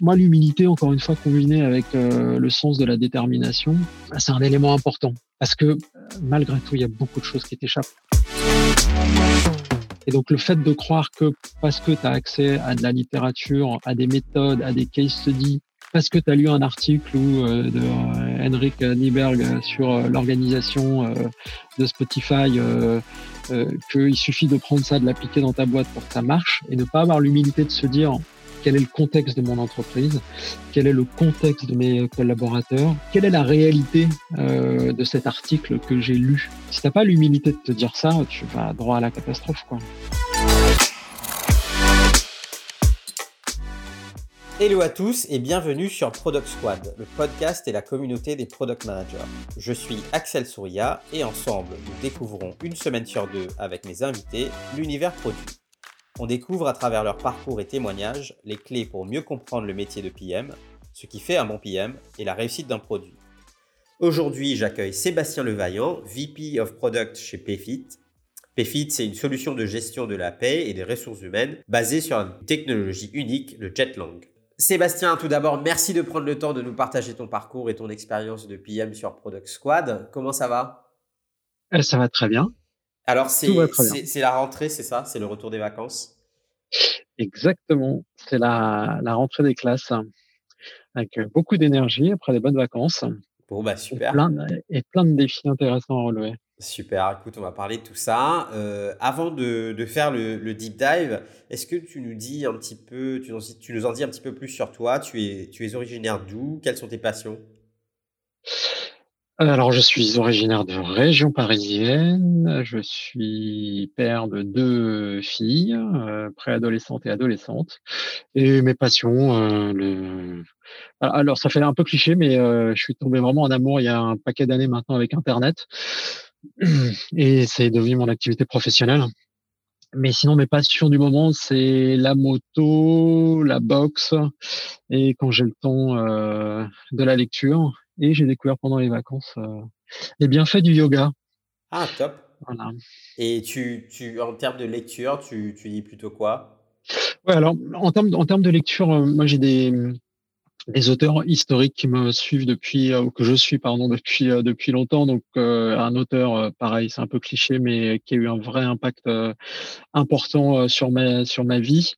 Moi, l'humilité, encore une fois, combinée avec le sens de la détermination, c'est un élément important. Parce que malgré tout, il y a beaucoup de choses qui t'échappent. Et donc, le fait de croire que parce que tu as accès à de la littérature, à des méthodes, à des case studies, parce que tu as lu un article de Henrik Kniberg sur l'organisation de Spotify, qu'il suffit de prendre ça, de l'appliquer dans ta boîte pour que ça marche, et ne pas avoir l'humilité de se dire... Quel est le contexte de mon entreprise? Quel est le contexte de mes collaborateurs? Quelle est la réalité de cet article que j'ai lu? Si tu n'as pas l'humilité de te dire ça, tu vas droit à la catastrophe, quoi. Hello à tous et bienvenue sur Product Squad, le podcast et la communauté des product managers. Je suis Axel Souria et ensemble, nous découvrons une semaine sur deux avec mes invités l'univers produit. On découvre à travers leur parcours et témoignages les clés pour mieux comprendre le métier de PM, ce qui fait un bon PM et la réussite d'un produit. Aujourd'hui, j'accueille Sébastien Levaillant, VP of Product chez Payfit. Payfit, c'est une solution de gestion de la paie et des ressources humaines basée sur une technologie unique, le Jetlang. Sébastien, tout d'abord, merci de prendre le temps de nous partager ton parcours et ton expérience de PM sur Product Squad. Comment ça va? Ça va très bien. Alors, c'est la rentrée, c'est ça? C'est le retour des vacances? Exactement. C'est la rentrée des classes avec beaucoup d'énergie après des bonnes vacances. Bon, bah super. Et plein de défis intéressants à relever. Super. Écoute, on va parler de tout ça. Avant de faire le deep dive, est-ce que tu nous dis un petit peu, tu nous en dis un petit peu plus sur toi? Tu es originaire d'où? Quelles sont tes passions? Alors, je suis originaire de région parisienne. Je suis père de deux filles, préadolescentes et adolescentes. Et mes passions, alors ça fait un peu cliché, mais je suis tombé vraiment en amour il y a un paquet d'années maintenant avec Internet. Et c'est devenu mon activité professionnelle. Mais sinon, mes passions du moment, c'est la moto, la boxe, et quand j'ai le temps, de la lecture. Et j'ai découvert pendant les vacances les bienfaits du yoga. Ah, top. Voilà. Et tu en termes de lecture, tu lis plutôt quoi? Ouais, alors en termes de lecture, moi j'ai des auteurs historiques qui me suivent depuis longtemps. Donc un auteur pareil, c'est un peu cliché, mais qui a eu un vrai impact important sur ma vie.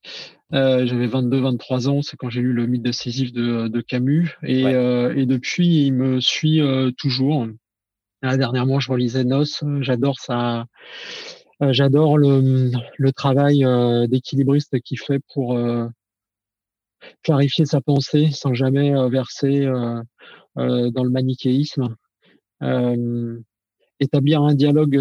J'avais 22-23 ans, c'est quand j'ai lu le Mythe de Sisyphe de Camus, et, ouais. Et depuis il me suit toujours. Là, dernièrement, je relisais Noce. J'adore ça. J'adore le travail d'équilibriste qu'il fait pour clarifier sa pensée sans jamais verser dans le manichéisme, établir un dialogue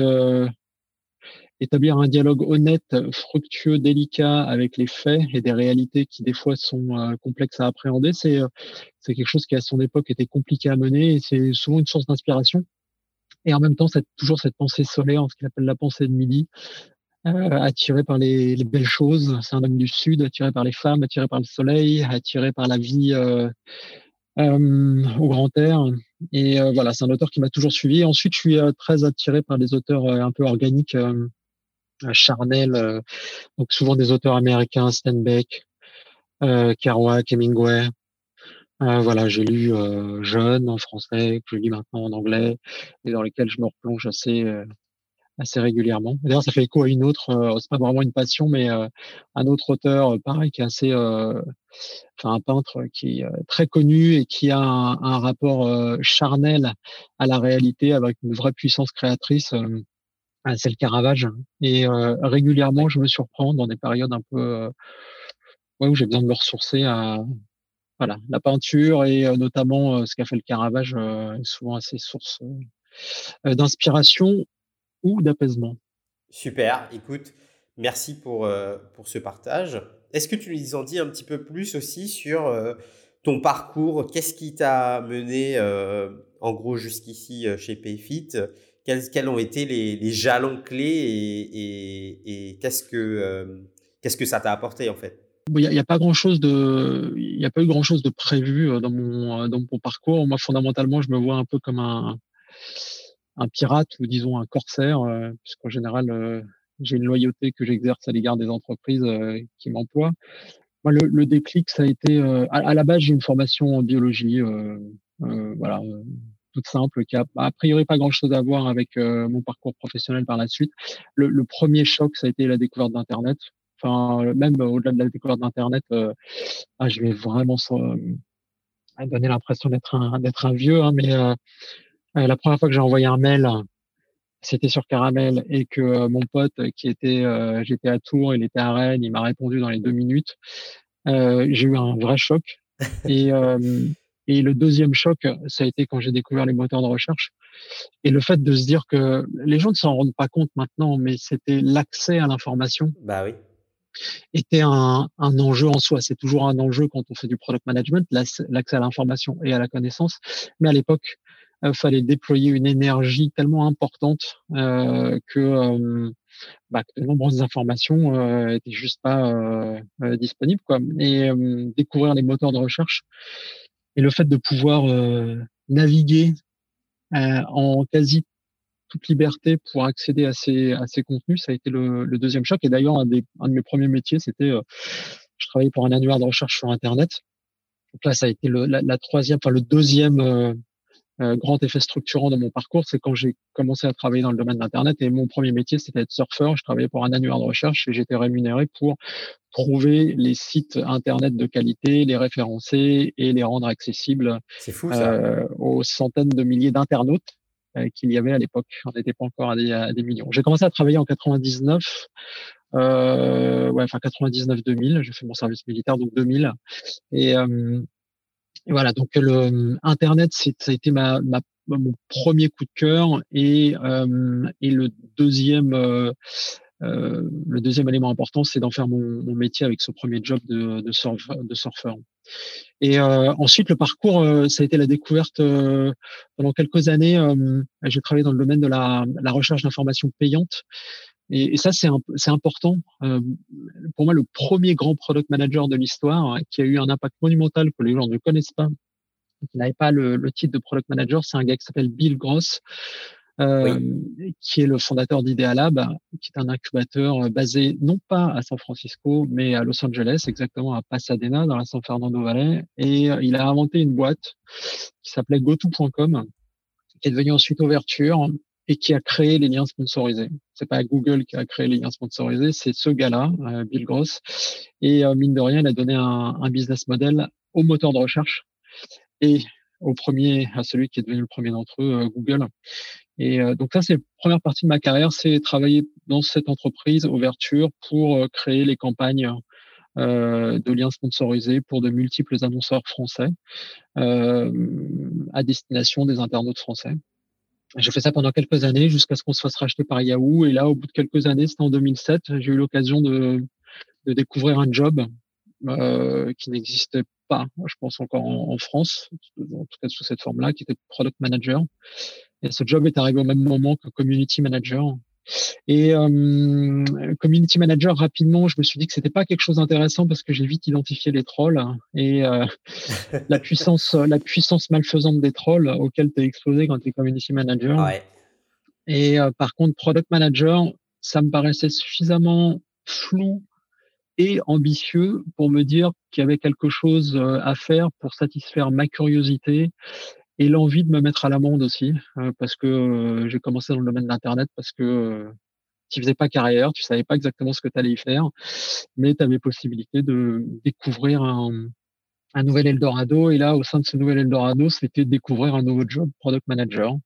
honnête, fructueux, délicat avec les faits et des réalités qui des fois sont complexes à appréhender. C'est quelque chose qui à son époque était compliqué à mener, et c'est souvent une source d'inspiration. Et en même temps, c'est toujours cette pensée solaire, ce qu'il appelle la pensée de midi, attiré par les belles choses. C'est un homme du Sud, attiré par les femmes, attiré par le soleil, attiré par la vie au grand air. Et voilà, c'est un auteur qui m'a toujours suivi. Et ensuite, je suis très attiré par des auteurs un peu organiques, charnel, donc souvent des auteurs américains, Steinbeck, Kerouac, Hemingway. Voilà, j'ai lu jeune en français, que je lis maintenant en anglais, et dans lesquels je me replonge assez régulièrement. D'ailleurs, ça fait écho à une autre, c'est pas vraiment une passion, mais un autre auteur, pareil, qui est assez, un peintre qui est très connu et qui a un rapport charnel à la réalité avec une vraie puissance créatrice. C'est le Caravage. Et régulièrement, je me surprends dans des périodes un peu où j'ai besoin de me ressourcer à voilà la peinture, et notamment ce qu'a fait le Caravage est souvent assez source d'inspiration ou d'apaisement. Super. Écoute, merci pour ce partage. Est-ce que tu nous en dis un petit peu plus aussi sur ton parcours? Qu'est-ce qui t'a mené en gros jusqu'ici chez Payfit? Quels ont été les jalons clés, et qu'est-ce que ça t'a apporté en fait? Il n'y a pas eu grand chose de prévu dans mon parcours. Moi, fondamentalement, je me vois un peu comme un pirate ou disons un corsaire, puisqu'en général, j'ai une loyauté que j'exerce à l'égard des entreprises qui m'emploient. Moi, le déclic, ça a été à la base, j'ai une formation en biologie, toute simple, qui a priori pas grand-chose à voir avec mon parcours professionnel par la suite. Le premier choc, ça a été la découverte d'Internet. Enfin, même au-delà de la découverte d'Internet, je vais vraiment donner l'impression d'être un vieux, hein, mais la première fois que j'ai envoyé un mail, c'était sur Caramel, et que mon pote qui était, j'étais à Tours, il était à Rennes, il m'a répondu dans les 2 minutes. J'ai eu un vrai choc. Et le deuxième choc, ça a été quand j'ai découvert les moteurs de recherche. Et le fait de se dire que les gens ne s'en rendent pas compte maintenant, mais c'était l'accès à l'information. Bah oui. Était un enjeu en soi. C'est toujours un enjeu quand on fait du product management, l'accès à l'information et à la connaissance. Mais à l'époque, fallait déployer une énergie tellement importante que de nombreuses informations étaient juste pas disponibles, quoi. Et découvrir les moteurs de recherche et le fait de pouvoir naviguer en quasi toute liberté pour accéder à ces contenus, ça a été le deuxième choc. Et d'ailleurs, un de mes premiers métiers, c'était je travaillais pour un annuaire de recherche sur Internet. Donc là, ça a été le deuxième grand effet structurant de mon parcours. C'est quand j'ai commencé à travailler dans le domaine d'Internet, et mon premier métier, c'était d'être surfeur. Je travaillais pour un annuaire de recherche et j'étais rémunéré pour trouver les sites Internet de qualité, les référencer et les rendre accessibles. C'est fou, ça. Aux centaines de milliers d'internautes qu'il y avait à l'époque. On n'était pas encore à des millions. J'ai commencé à travailler en 99, 99-2000. J'ai fait mon service militaire, donc 2000. Et voilà, donc Internet, ça a été mon premier coup de cœur, et le deuxième élément important, c'est d'en faire mon métier avec ce premier job de surfeur. Et ensuite, le parcours, ça a été la découverte. Pendant quelques années, j'ai travaillé dans le domaine de la recherche d'informations payantes. Et ça, c'est important. Pour moi, le premier grand product manager de l'histoire, qui a eu un impact monumental que les gens ne connaissent pas, qui n'avait pas le titre de product manager, c'est un gars qui s'appelle Bill Gross, qui est le fondateur d'Idealab, qui est un incubateur basé non pas à San Francisco, mais à Los Angeles, exactement à Pasadena, dans la San Fernando Valley. Et il a inventé une boîte qui s'appelait goto.com, qui est devenue ensuite Overture, et qui a créé les liens sponsorisés. C'est pas Google qui a créé les liens sponsorisés, c'est ce gars-là, Bill Gross. Et mine de rien, il a donné un business model au moteur de recherche et à celui qui est devenu le premier d'entre eux, Google. Et donc ça, c'est la première partie de ma carrière, c'est travailler dans cette entreprise Overture pour créer les campagnes de liens sponsorisés pour de multiples annonceurs français à destination des internautes français. J'ai fait ça pendant quelques années jusqu'à ce qu'on se fasse racheter par Yahoo. Et là, au bout de quelques années, c'était en 2007, j'ai eu l'occasion de découvrir un job qui n'existait pas, je pense, encore en France, en tout cas sous cette forme-là, qui était product manager. Et ce job est arrivé au même moment que community manager. Et community manager, rapidement, je me suis dit que c'était pas quelque chose d'intéressant parce que j'ai vite identifié les trolls et la puissance malfaisante des trolls auxquels t'es exposé quand t'es community manager. Ouais. Et par contre, product manager, ça me paraissait suffisamment flou et ambitieux pour me dire qu'il y avait quelque chose à faire pour satisfaire ma curiosité. Et l'envie de me mettre à l'amende aussi, parce que j'ai commencé dans le domaine d'Internet, parce que tu faisais pas carrière, tu savais pas exactement ce que tu allais y faire, mais tu avais possibilité de découvrir un nouvel Eldorado. Et là, au sein de ce nouvel Eldorado, c'était de découvrir un nouveau job, product manager.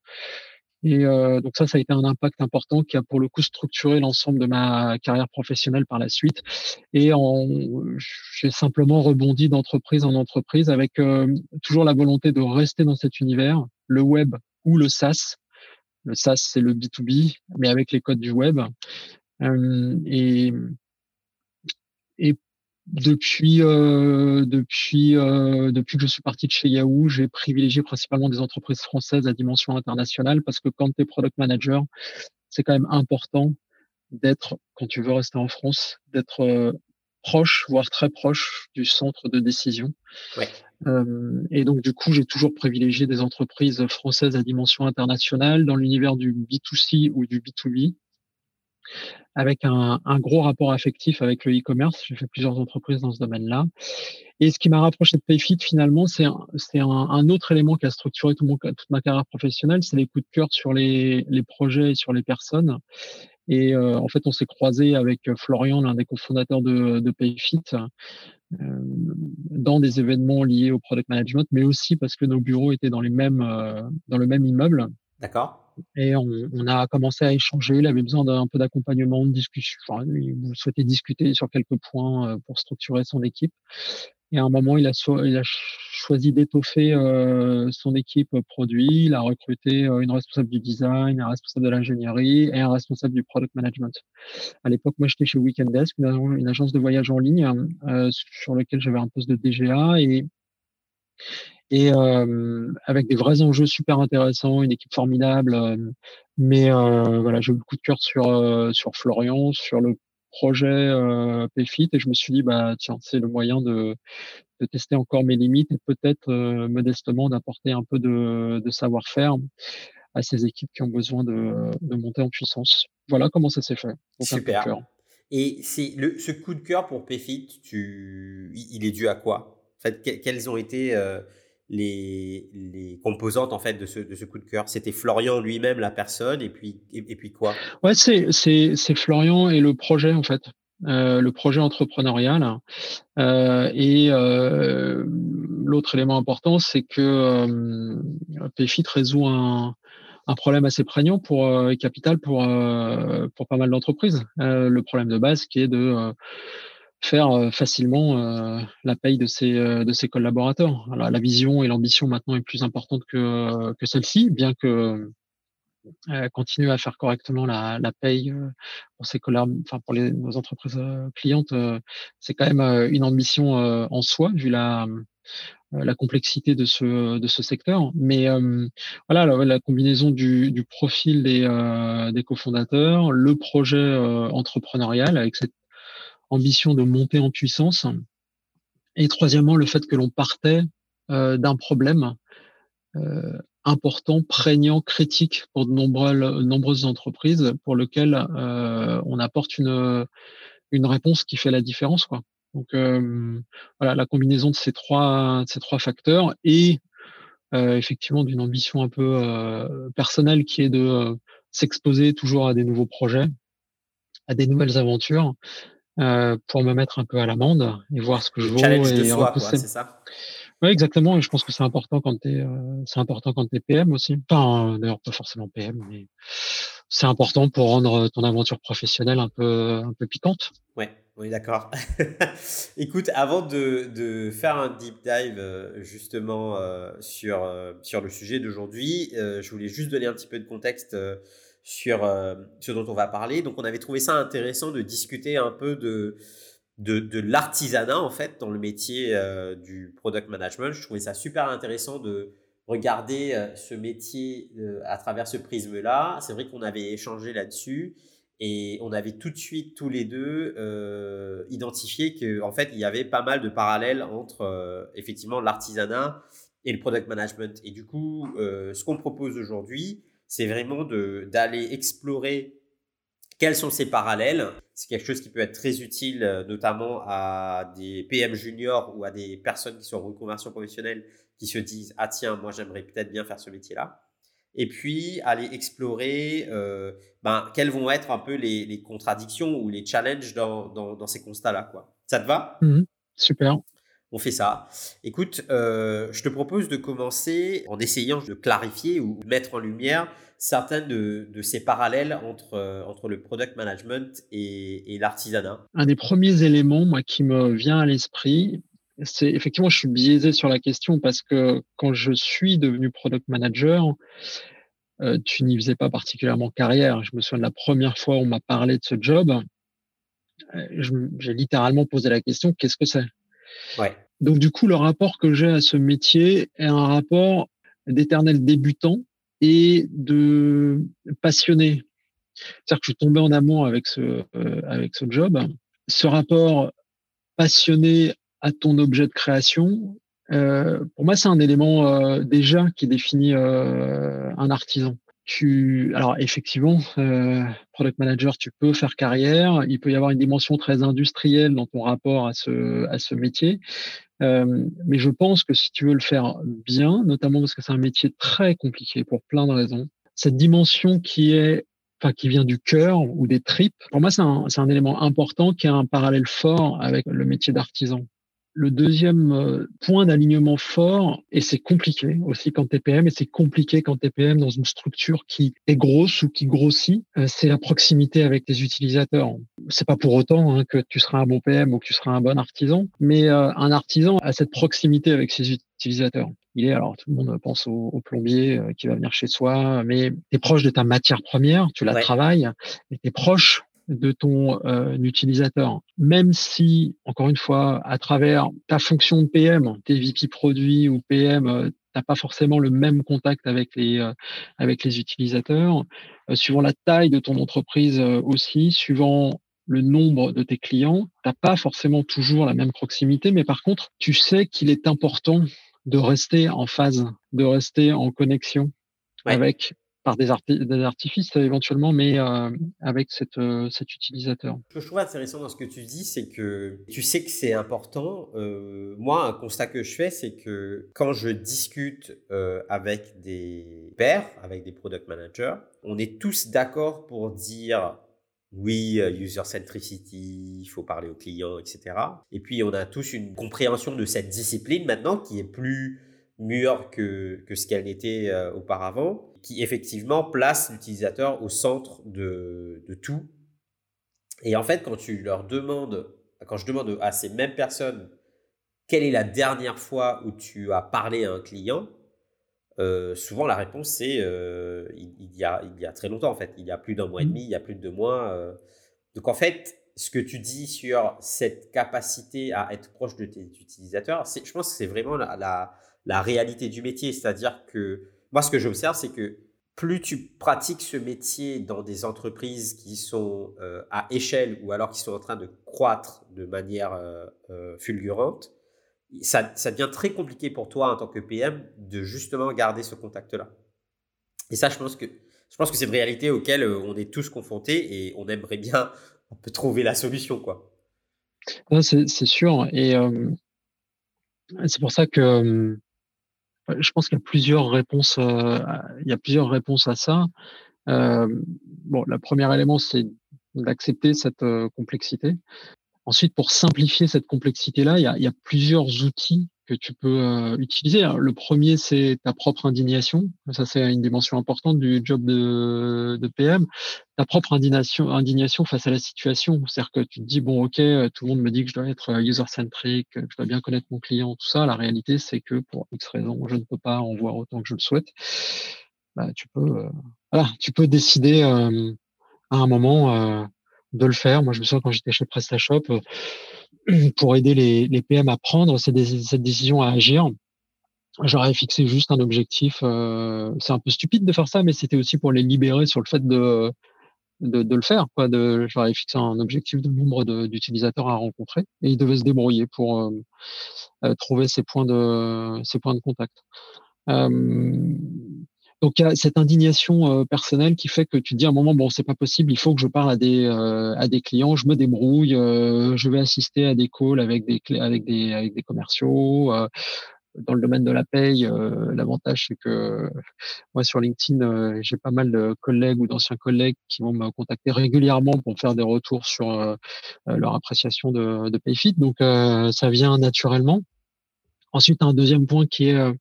Et donc ça a été un impact important qui a pour le coup structuré l'ensemble de ma carrière professionnelle par la suite. Et j'ai simplement rebondi d'entreprise en entreprise avec toujours la volonté de rester dans cet univers, le web ou le SaaS. Le SaaS, c'est le B2B, mais avec les codes du web. Et Depuis que je suis parti de chez Yahoo, j'ai privilégié principalement des entreprises françaises à dimension internationale parce que quand tu es product manager, c'est quand même important d'être, quand tu veux rester en France, d'être proche, voire très proche du centre de décision. Ouais. Et donc, du coup, j'ai toujours privilégié des entreprises françaises à dimension internationale dans l'univers du B2C ou du B2B, avec un gros rapport affectif avec le e-commerce. J'ai fait plusieurs entreprises dans ce domaine-là. Et ce qui m'a rapproché de Payfit, finalement, c'est un autre élément qui a structuré toute ma carrière professionnelle, c'est les coups de cœur sur les projets et sur les personnes. Et en fait, on s'est croisé avec Florian, l'un des cofondateurs de Payfit, dans des événements liés au product management, mais aussi parce que nos bureaux étaient dans le même immeuble. D'accord. Et on a commencé à échanger. Il avait besoin d'un peu d'accompagnement, de discussion. Enfin, il souhaitait discuter sur quelques points pour structurer son équipe. Et à un moment, il a choisi d'étoffer son équipe produit. Il a recruté une responsable du design, un responsable de l'ingénierie et un responsable du product management. À l'époque, moi, j'étais chez Weekendesk, une agence de voyage en ligne sur laquelle j'avais un poste de DGA et avec des vrais enjeux super intéressants, une équipe formidable. Mais j'ai eu le coup de cœur sur Florian, sur le projet Payfit, et je me suis dit tiens, c'est le moyen de tester encore mes limites et peut-être modestement d'apporter un peu de savoir-faire à ces équipes qui ont besoin de monter en puissance. Voilà comment ça s'est fait. Super. Et ce coup de cœur pour Payfit, il est dû à quoi ? En fait, quelles ont été les composantes en fait de ce coup de cœur? C'était Florian lui-même, la personne, et puis quoi? Ouais, c'est Florian et le projet en fait, le projet entrepreneurial. Et l'autre élément important, c'est que Payfit résout un problème assez prégnant et capital pour pas mal d'entreprises. Le problème de base qui est de faire facilement la paye de ses collaborateurs. Alors, la vision et l'ambition maintenant est plus importante que celle-ci, bien que continuer à faire correctement la paye pour ses nos entreprises clientes, c'est quand même une ambition en soi vu la complexité de ce secteur. Mais la combinaison du profil des cofondateurs, le projet entrepreneurial avec cette ambition de monter en puissance. Et troisièmement, le fait que l'on partait d'un problème important, prégnant, critique pour de nombreuses entreprises pour lequel on apporte une réponse qui fait la différence, quoi. Donc la combinaison de ces trois facteurs et effectivement d'une ambition un peu personnelle qui est de s'exposer toujours à des nouveaux projets, à des nouvelles aventures. Pour me mettre un peu à l'amende et voir ce que je vaux. Challenge de soi, quoi, c'est ça? Oui, exactement. Et je pense que c'est important quand t'es PM aussi. D'ailleurs, pas forcément PM, mais c'est important pour rendre ton aventure professionnelle un peu piquante. Ouais, on est d'accord. Écoute, avant de faire un deep dive, justement, sur le sujet d'aujourd'hui, je voulais juste donner un petit peu de contexte sur ce dont on va parler. Donc, on avait trouvé ça intéressant de discuter un peu de l'artisanat, en fait, dans le métier du product management. Je trouvais ça super intéressant de regarder ce métier à travers ce prisme-là. C'est vrai qu'on avait échangé là-dessus et on avait tout de suite, tous les deux, identifié qu'en fait, il y avait pas mal de parallèles entre, effectivement, l'artisanat et le product management. Et du coup, ce qu'on propose aujourd'hui, c'est vraiment d'aller explorer quels sont ces parallèles. C'est quelque chose qui peut être très utile, notamment à des PM juniors ou à des personnes qui sont en reconversion professionnelle qui se disent « Ah tiens, moi j'aimerais peut-être bien faire ce métier-là ». Et puis, aller explorer quelles vont être un peu les contradictions ou les challenges dans ces constats-là, quoi. Ça te va ? Mmh, super. On fait ça. Écoute, je te propose de commencer en essayant de clarifier ou mettre en lumière certains de ces parallèles entre le product management et l'artisanat. Un des premiers éléments, moi, qui me vient à l'esprit, c'est effectivement, je suis biaisé sur la question parce que quand je suis devenu product manager, tu n'y faisais pas particulièrement carrière. Je me souviens de la première fois où on m'a parlé de ce job, j'ai littéralement posé la question, qu'est-ce que c'est ? Ouais. Donc du coup, le rapport que j'ai à ce métier est un rapport d'éternel débutant et de passionné. C'est-à-dire que je suis tombé en amour avec ce job. Ce rapport passionné à ton objet de création, pour moi, c'est un élément déjà qui définit un artisan. Alors effectivement, product manager, tu peux faire carrière. Il peut y avoir une dimension très industrielle dans ton rapport à ce métier. Mais je pense que si tu veux le faire bien, notamment parce que c'est un métier très compliqué pour plein de raisons, cette dimension qui vient du cœur ou des tripes, pour moi, c'est un élément important qui a un parallèle fort avec le métier d'artisan. Le deuxième point d'alignement fort, et c'est compliqué aussi quand t'es PM, et c'est compliqué quand t'es PM dans une structure qui est grosse ou qui grossit, c'est la proximité avec tes utilisateurs. C'est pas pour autant que tu seras un bon PM ou que tu seras un bon artisan, mais un artisan a cette proximité avec ses utilisateurs. Alors tout le monde pense au plombier qui va venir chez soi, mais t'es proche de ta matière première, tu la travailles, et t'es proche de ton utilisateur. Même si, encore une fois, à travers ta fonction de PM, tes VP produits ou PM, t'as pas forcément le même contact avec les utilisateurs, suivant la taille de ton entreprise aussi, suivant le nombre de tes clients, t'as pas forcément toujours la même proximité, mais par contre, tu sais qu'il est important de rester en phase, de rester en connexion avec des artifices éventuellement, mais avec cet utilisateur. Ce que je trouve intéressant dans ce que tu dis, c'est que tu sais que c'est important. Moi, un constat que je fais, c'est que quand je discute avec des pairs, avec des product managers, on est tous d'accord pour dire oui, user centricity, il faut parler aux clients, etc. Et puis, on a tous une compréhension de cette discipline maintenant qui est plus mûre que ce qu'elle n'était auparavant, qui effectivement place l'utilisateur au centre de tout. Et en fait, quand je demande à ces mêmes personnes quelle est la dernière fois où tu as parlé à un client, souvent la réponse c'est il y a très longtemps en fait, il y a plus d'un mois et demi, il y a plus de 2 mois. Donc en fait, ce que tu dis sur cette capacité à être proche de tes utilisateurs, je pense que c'est vraiment la réalité du métier, c'est-à-dire que moi, ce que j'observe, c'est que plus tu pratiques ce métier dans des entreprises qui sont à échelle ou alors qui sont en train de croître de manière fulgurante, ça devient très compliqué pour toi en tant que PM de justement garder ce contact-là. Et ça, je pense que c'est une réalité auquel on est tous confrontés et on aimerait bien on peut trouver la solution, quoi. Non, c'est sûr. Et c'est pour ça que... je pense qu'il y a plusieurs réponses. À ça. Le premier élément, c'est d'accepter cette complexité. Ensuite, pour simplifier cette complexité-là, il y a plusieurs outils que tu peux utiliser. Alors, le premier, c'est ta propre indignation. Ça, c'est une dimension importante du job de PM. Ta propre indignation face à la situation. C'est-à-dire que tu te dis, bon, OK, tout le monde me dit que je dois être user-centric, que je dois bien connaître mon client, tout ça. La réalité, c'est que pour X raisons, je ne peux pas en voir autant que je le souhaite. Bah, tu peux décider à un moment de le faire. Moi, je me souviens quand j'étais chez PrestaShop, pour aider les PM à prendre cette décision, à agir, j'aurais fixé juste un objectif. C'est un peu stupide de faire ça, mais c'était aussi pour les libérer sur le fait de le faire, quoi. J'aurais fixé un objectif de nombre d'utilisateurs à rencontrer et ils devaient se débrouiller pour trouver ces points de contact. Donc, il y a cette indignation personnelle qui fait que tu te dis à un moment, bon, c'est pas possible, il faut que je parle à des clients, je me débrouille, je vais assister à des calls avec des commerciaux. Dans le domaine de la paye, l'avantage, c'est que moi, sur LinkedIn, j'ai pas mal de collègues ou d'anciens collègues qui vont me contacter régulièrement pour me faire des retours sur leur appréciation de Payfit. Donc, ça vient naturellement. Ensuite, un deuxième point qui est le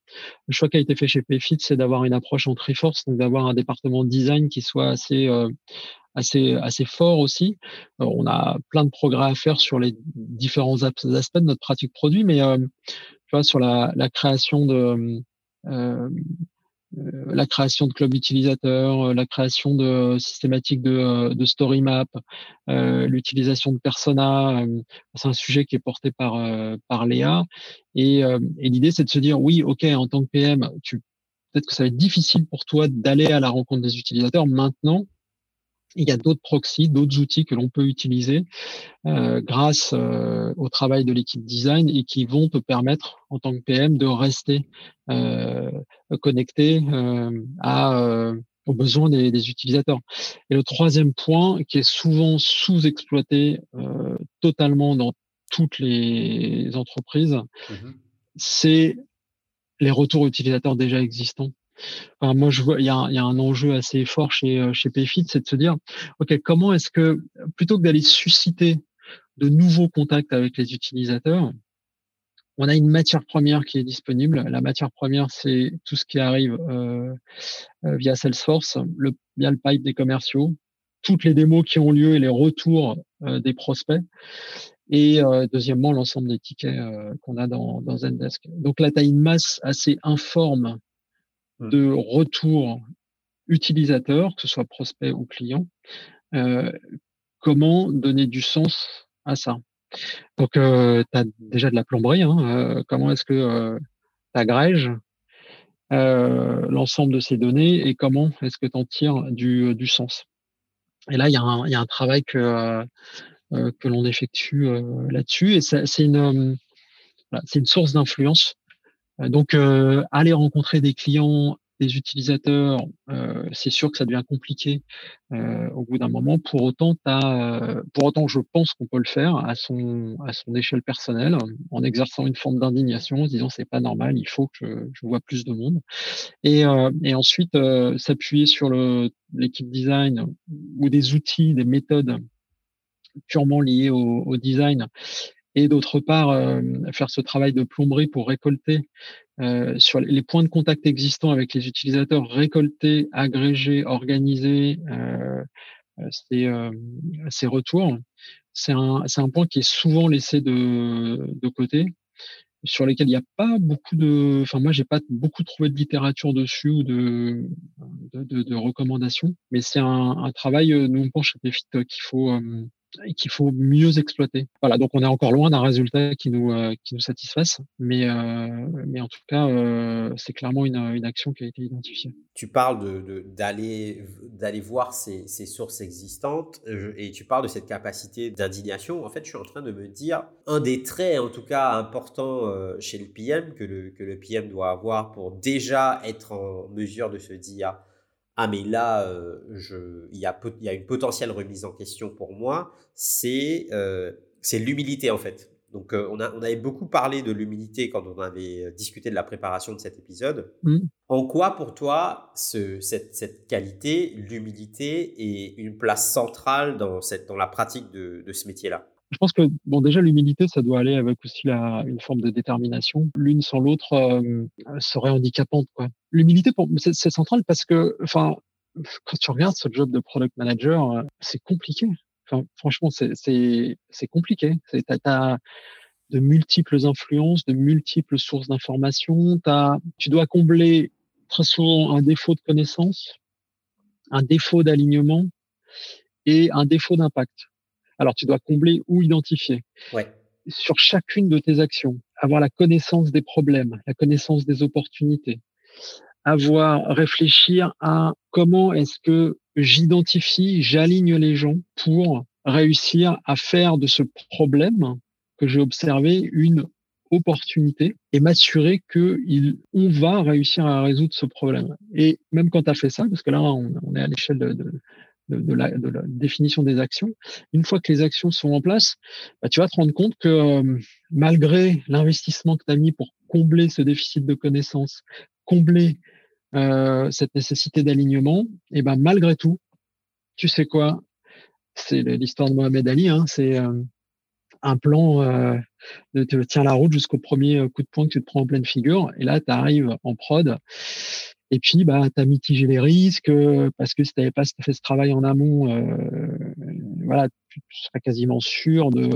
choix qui a été fait chez Payfit, c'est d'avoir une approche en Triforce, donc d'avoir un département design qui soit assez fort aussi. On a plein de progrès à faire sur les différents aspects de notre pratique produit, mais tu vois, sur la création de clubs utilisateurs, la création de systématiques de story map, l'utilisation de personas, c'est un sujet qui est porté par Léa. Et l'idée, c'est de se dire, oui, OK, en tant que PM, peut-être que ça va être difficile pour toi d'aller à la rencontre des utilisateurs maintenant, Il y a d'autres proxys, d'autres outils que l'on peut utiliser grâce au travail de l'équipe design et qui vont te permettre en tant que PM de rester connecté aux besoins des utilisateurs. Et le troisième point qui est souvent sous-exploité totalement dans toutes les entreprises, c'est les retours utilisateurs déjà existants. Enfin, moi, je vois, il y a un enjeu assez fort chez Payfit, c'est de se dire, ok, comment est-ce que, plutôt que d'aller susciter de nouveaux contacts avec les utilisateurs, on a une matière première qui est disponible. La matière première, c'est tout ce qui arrive via Salesforce, via le pipe des commerciaux, toutes les démos qui ont lieu et les retours des prospects. Et deuxièmement, l'ensemble des tickets qu'on a dans Zendesk. Donc là, tu as une masse assez informe de retour utilisateur, que ce soit prospect ou client. Comment donner du sens à ça? Donc, tu as déjà de la plomberie. Comment est-ce que tu agrèges l'ensemble de ces données et comment est-ce que tu en tires du sens? Et là, il y a un travail que l'on effectue là-dessus. Et c'est une source d'influence. Donc, aller rencontrer des clients, des utilisateurs, c'est sûr que ça devient compliqué au bout d'un moment. Pour autant, je pense qu'on peut le faire à son échelle personnelle, en exerçant une forme d'indignation, en se disant c'est pas normal, il faut que je vois plus de monde. Et ensuite, s'appuyer sur l'équipe design ou des outils, des méthodes purement liées au design. Et d'autre part, faire ce travail de plomberie pour récolter sur les points de contact existants avec les utilisateurs, récolter, agréger, organiser ces retours. C'est un point qui est souvent laissé de côté, sur lesquels il n'y a pas beaucoup de... Enfin, moi, j'ai pas beaucoup trouvé de littérature dessus ou de recommandations, mais c'est un travail, nous, on pense chez Payfit, qu'il faut mieux exploiter. Voilà, donc on est encore loin d'un résultat qui nous satisfasse, mais en tout cas, c'est clairement une action qui a été identifiée. Tu parles d'aller voir ces sources existantes et tu parles de cette capacité d'indignation. En fait, je suis en train de me dire, un des traits en tout cas importants chez le PM, que le PM doit avoir pour déjà être en mesure de se dire « Ah, mais là, il y a une potentielle remise en question pour moi, c'est l'humilité en fait. Donc, on avait beaucoup parlé de l'humilité quand on avait discuté de la préparation de cet épisode. En quoi pour toi, cette qualité, l'humilité, est une place centrale dans la pratique de ce métier-là? Je pense que, déjà, l'humilité, ça doit aller avec aussi une forme de détermination. L'une sans l'autre serait handicapante, quoi. L'humilité, c'est central parce que, quand tu regardes ce job de product manager, c'est compliqué. Enfin, franchement, c'est compliqué. T'as de multiples influences, de multiples sources d'informations. Tu dois combler très souvent un défaut de connaissance, un défaut d'alignement et un défaut d'impact. Alors, tu dois combler ou identifier. Ouais. Sur chacune de tes actions, avoir la connaissance des problèmes, la connaissance des opportunités, réfléchir à comment est-ce que j'identifie, j'aligne les gens pour réussir à faire de ce problème que j'ai observé une opportunité et m'assurer qu'on va réussir à résoudre ce problème. Et même quand tu as fait ça, parce que là, on est à l'échelle de la définition des actions. Une fois que les actions sont en place, tu vas te rendre compte que malgré l'investissement que tu as mis pour combler ce déficit de connaissances, combler cette nécessité d'alignement, et malgré tout, tu sais quoi, c'est l'histoire de Mohamed Ali, c'est un plan de tiens la route jusqu'au premier coup de poing que tu te prends en pleine figure, et là tu arrives en prod. Et puis, tu as mitigé les risques parce que si tu n'avais pas fait ce travail en amont, tu serais quasiment sûr de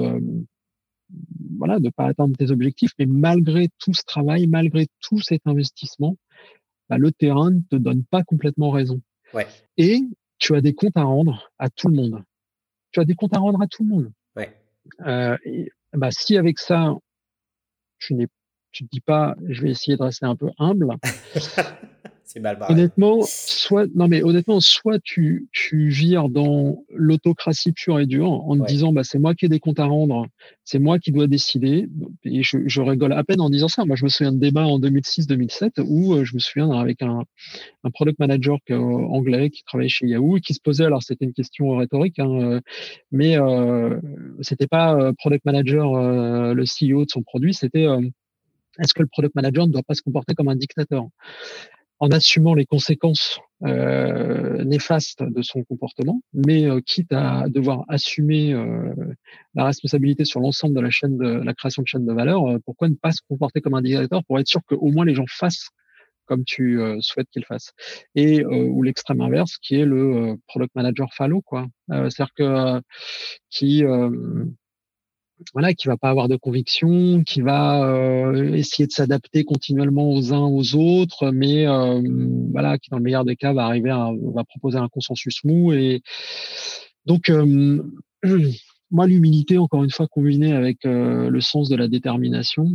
pas atteindre tes objectifs. Mais malgré tout ce travail, malgré tout cet investissement, le terrain ne te donne pas complètement raison. Ouais. Et tu as des comptes à rendre à tout le monde. Ouais. Si avec ça, tu n'es tu ne te dis pas, je vais essayer de rester un peu humble. C'est mal barré. Honnêtement, soit tu vires dans l'autocratie pure et dure en te disant, c'est moi qui ai des comptes à rendre, c'est moi qui dois décider. Et je rigole à peine en disant ça. Moi, je me souviens de débats en 2006-2007 où je me souviens avec un product manager anglais qui travaillait chez Yahoo et qui se posait, alors c'était une question rhétorique, mais c'était pas product manager, le CEO de son produit, c'était est-ce que le product manager ne doit pas se comporter comme un dictateur ? En assumant les conséquences néfastes de son comportement, mais quitte à devoir assumer la responsabilité sur l'ensemble de la chaîne de la création de chaîne de valeur, pourquoi ne pas se comporter comme un dictateur pour être sûr qu'au moins les gens fassent comme tu souhaites qu'ils fassent. Et ou l'extrême inverse, qui est le product manager fallo, quoi. C'est-à-dire que qui va pas avoir de conviction, qui va essayer de s'adapter continuellement aux uns aux autres, mais qui dans le meilleur des cas va proposer un consensus mou. Et donc moi, l'humilité, encore une fois, combinée avec le sens de la détermination,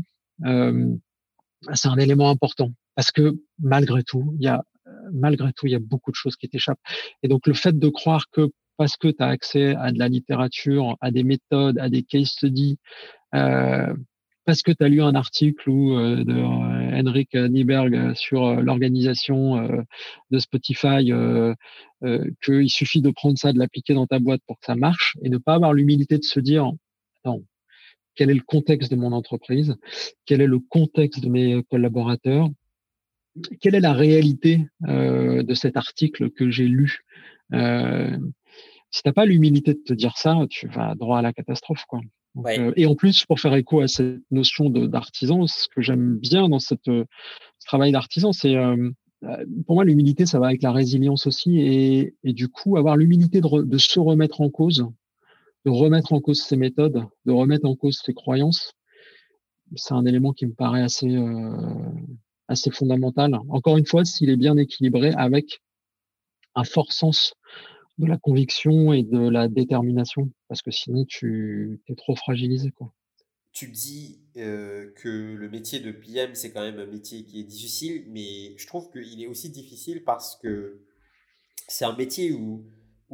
c'est un élément important, parce que malgré tout il y a beaucoup de choses qui t'échappent. Et donc le fait de croire que parce que tu as accès à de la littérature, à des méthodes, à des case studies, parce que tu as lu un article de Henrik Kniberg sur l'organisation de Spotify, qu'il suffit de prendre ça, de l'appliquer dans ta boîte pour que ça marche, et ne pas avoir l'humilité de se dire « Attends, quel est le contexte de mon entreprise ? Quel est le contexte de mes collaborateurs ? Quelle est la réalité de cet article que j'ai lu ?» Si t'as pas l'humilité de te dire ça, tu vas droit à la catastrophe, quoi. Donc, et en plus, pour faire écho à cette notion d'artisan, ce que j'aime bien dans ce travail d'artisan, c'est pour moi l'humilité, ça va avec la résilience aussi, et du coup avoir l'humilité de se remettre en cause, de remettre en cause ses méthodes, de remettre en cause ses croyances, c'est un élément qui me paraît assez fondamental. Encore une fois, s'il est bien équilibré avec un fort sens de la conviction et de la détermination, parce que sinon tu es trop fragilisé, quoi. Tu dis que le métier de PM, c'est quand même un métier qui est difficile, mais je trouve qu'il est aussi difficile parce que c'est un métier où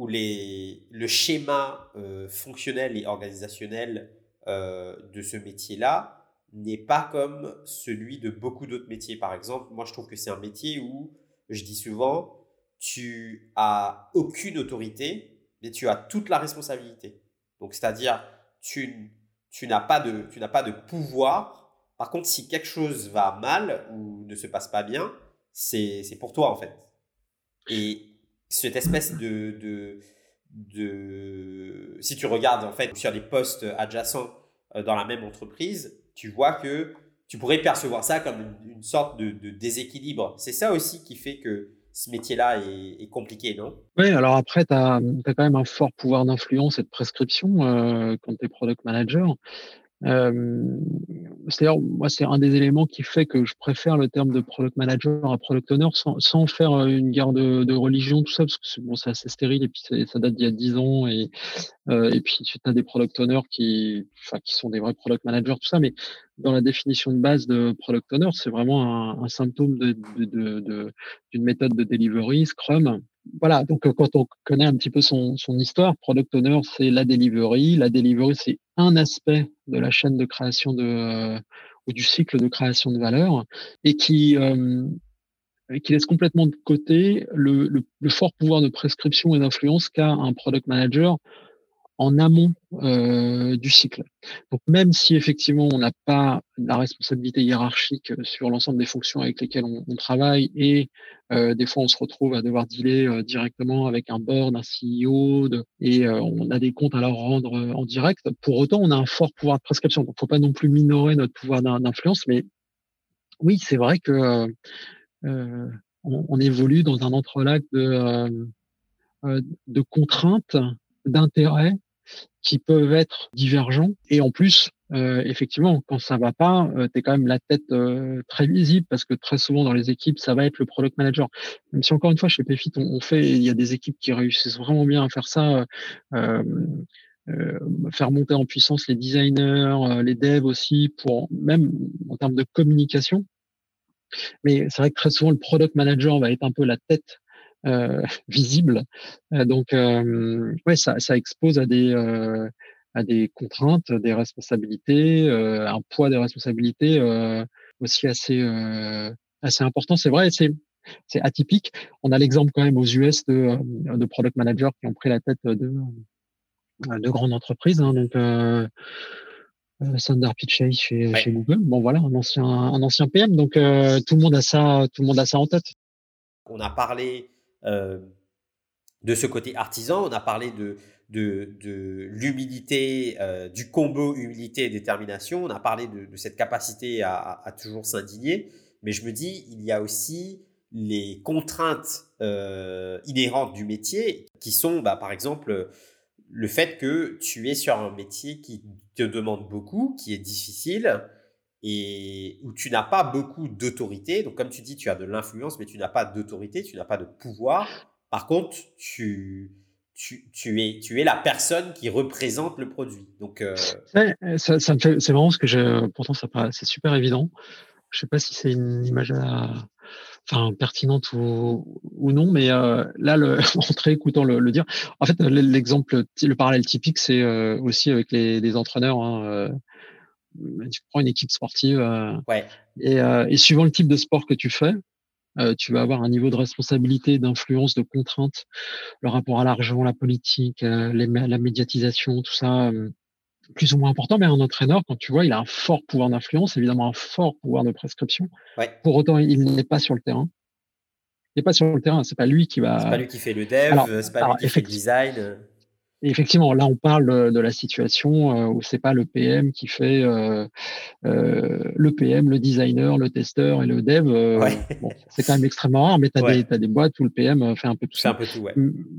le schéma fonctionnel et organisationnel de ce métier-là n'est pas comme celui de beaucoup d'autres métiers. Par exemple, moi je trouve que c'est un métier où, je dis souvent, tu as aucune autorité, mais tu as toute la responsabilité. Donc, c'est-à-dire, tu n'as pas de pouvoir. Par contre, si quelque chose va mal ou ne se passe pas bien, c'est pour toi, en fait. Et cette espèce de si tu regardes, en fait, sur les postes adjacents dans la même entreprise, tu vois que tu pourrais percevoir ça comme une sorte de déséquilibre. C'est ça aussi qui fait que ce métier-là est compliqué, non ? Oui, alors après, tu as quand même un fort pouvoir d'influence et de prescription quand tu es product manager. C'est-à-dire, moi, c'est un des éléments qui fait que je préfère le terme de product manager à product owner sans faire une guerre de religion, tout ça, parce que c'est assez stérile, et puis ça date d'il y a 10 ans, et puis tu as des product owners qui sont des vrais product managers, tout ça, mais dans la définition de base de product owner, c'est vraiment un symptôme d'une méthode de delivery, Scrum. Voilà, donc quand on connaît un petit peu son histoire, product owner, c'est la delivery. La delivery, c'est un aspect de la chaîne de création ou du cycle de création de valeur, et qui laisse complètement de côté le fort pouvoir de prescription et d'influence qu'a un product manager en amont du cycle. Donc même si effectivement on n'a pas la responsabilité hiérarchique sur l'ensemble des fonctions avec lesquelles on travaille, et des fois on se retrouve à devoir dealer directement avec un board, un CEO, et on a des comptes à leur rendre en direct, pour autant on a un fort pouvoir de prescription. Donc faut pas non plus minorer notre pouvoir d'influence, mais oui, c'est vrai que on évolue dans un entrelac de contraintes, d'intérêts qui peuvent être divergents, et en plus effectivement quand ça va pas, t'es quand même la tête très visible, parce que très souvent dans les équipes ça va être le product manager, même si encore une fois chez Payfit il y a des équipes qui réussissent vraiment bien à faire ça, faire monter en puissance les designers, les devs aussi, pour même en termes de communication. Mais c'est vrai que très souvent, le product manager va être un peu la tête visible. Donc, ouais, ça expose à des contraintes, des responsabilités, un poids des responsabilités aussi assez important. C'est vrai, c'est atypique. On a l'exemple quand même aux US de product managers qui ont pris la tête de grandes entreprises. Hein, donc, Sundar Pichai chez Google. Bon, voilà, un ancien PM. Donc, tout le monde a ça en tête. On a parlé de ce côté artisan. On a parlé de l'humilité, du combo humilité et détermination. On a parlé de cette capacité à toujours s'indigner. Mais je me dis, il y a aussi les contraintes inhérentes du métier qui sont, par exemple, le fait que tu es sur un métier qui te demande beaucoup, qui est difficile et où tu n'as pas beaucoup d'autorité. Donc, comme tu dis, tu as de l'influence, mais tu n'as pas d'autorité, tu n'as pas de pouvoir. Par contre, tu es la personne qui représente le produit. Donc, c'est marrant parce que pourtant, c'est super évident. Je sais pas si c'est une image pertinente ou non, mais là, en réécoutant le dire, en fait, l'exemple, le parallèle typique, c'est aussi avec les entraîneurs. Hein, tu prends une équipe sportive et suivant le type de sport que tu fais, tu vas avoir un niveau de responsabilité, d'influence, de contrainte, le rapport à l'argent, la politique, la médiatisation, tout ça. Plus ou moins important, mais un entraîneur, quand tu vois, il a un fort pouvoir d'influence, évidemment un fort pouvoir de prescription. Ouais. Pour autant, il n'est pas sur le terrain. Il n'est pas sur le terrain, c'est pas lui qui va. C'est pas lui qui fait le dev, c'est pas lui qui fait le design. Effectivement, là, on parle de la situation où c'est pas le PM qui fait le PM, le designer, le testeur et le dev. Bon, c'est quand même extrêmement rare, mais t'as des boîtes où le PM fait un peu tout ça. C'est un peu tout, ouais.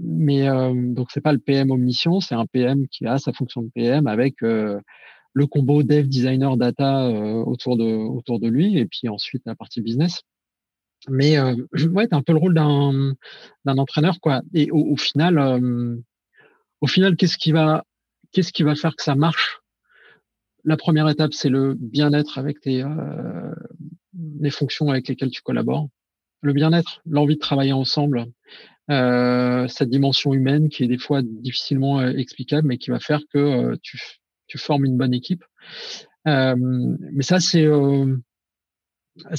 Mais donc c'est pas le PM omniscient, c'est un PM qui a sa fonction de PM avec le combo dev, designer, data autour de lui, et puis ensuite la partie business. Mais t'as un peu le rôle d'un entraîneur, quoi. Et au final, qu'est-ce qui va faire que ça marche? La première étape, c'est le bien-être avec les fonctions avec lesquelles tu collabores. Le bien-être, l'envie de travailler ensemble, cette dimension humaine qui est des fois difficilement explicable, mais qui va faire que tu formes une bonne équipe. Mais ça, c'est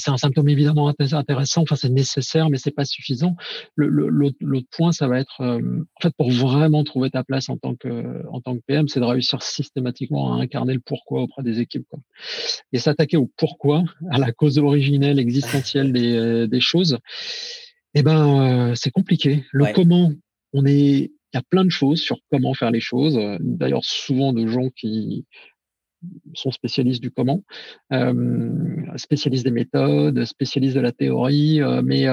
un symptôme évidemment intéressant. Enfin, c'est nécessaire, mais c'est pas suffisant. L'autre point, ça va être, en fait, pour vraiment trouver ta place en tant que PM, c'est de réussir systématiquement à incarner le pourquoi auprès des équipes, quoi. Et s'attaquer au pourquoi, à la cause originelle, existentielle des choses. Eh ben, c'est compliqué. Comment, il y a plein de choses sur comment faire les choses. D'ailleurs, souvent de gens qui sont spécialistes du comment, spécialistes des méthodes, spécialistes de la théorie, et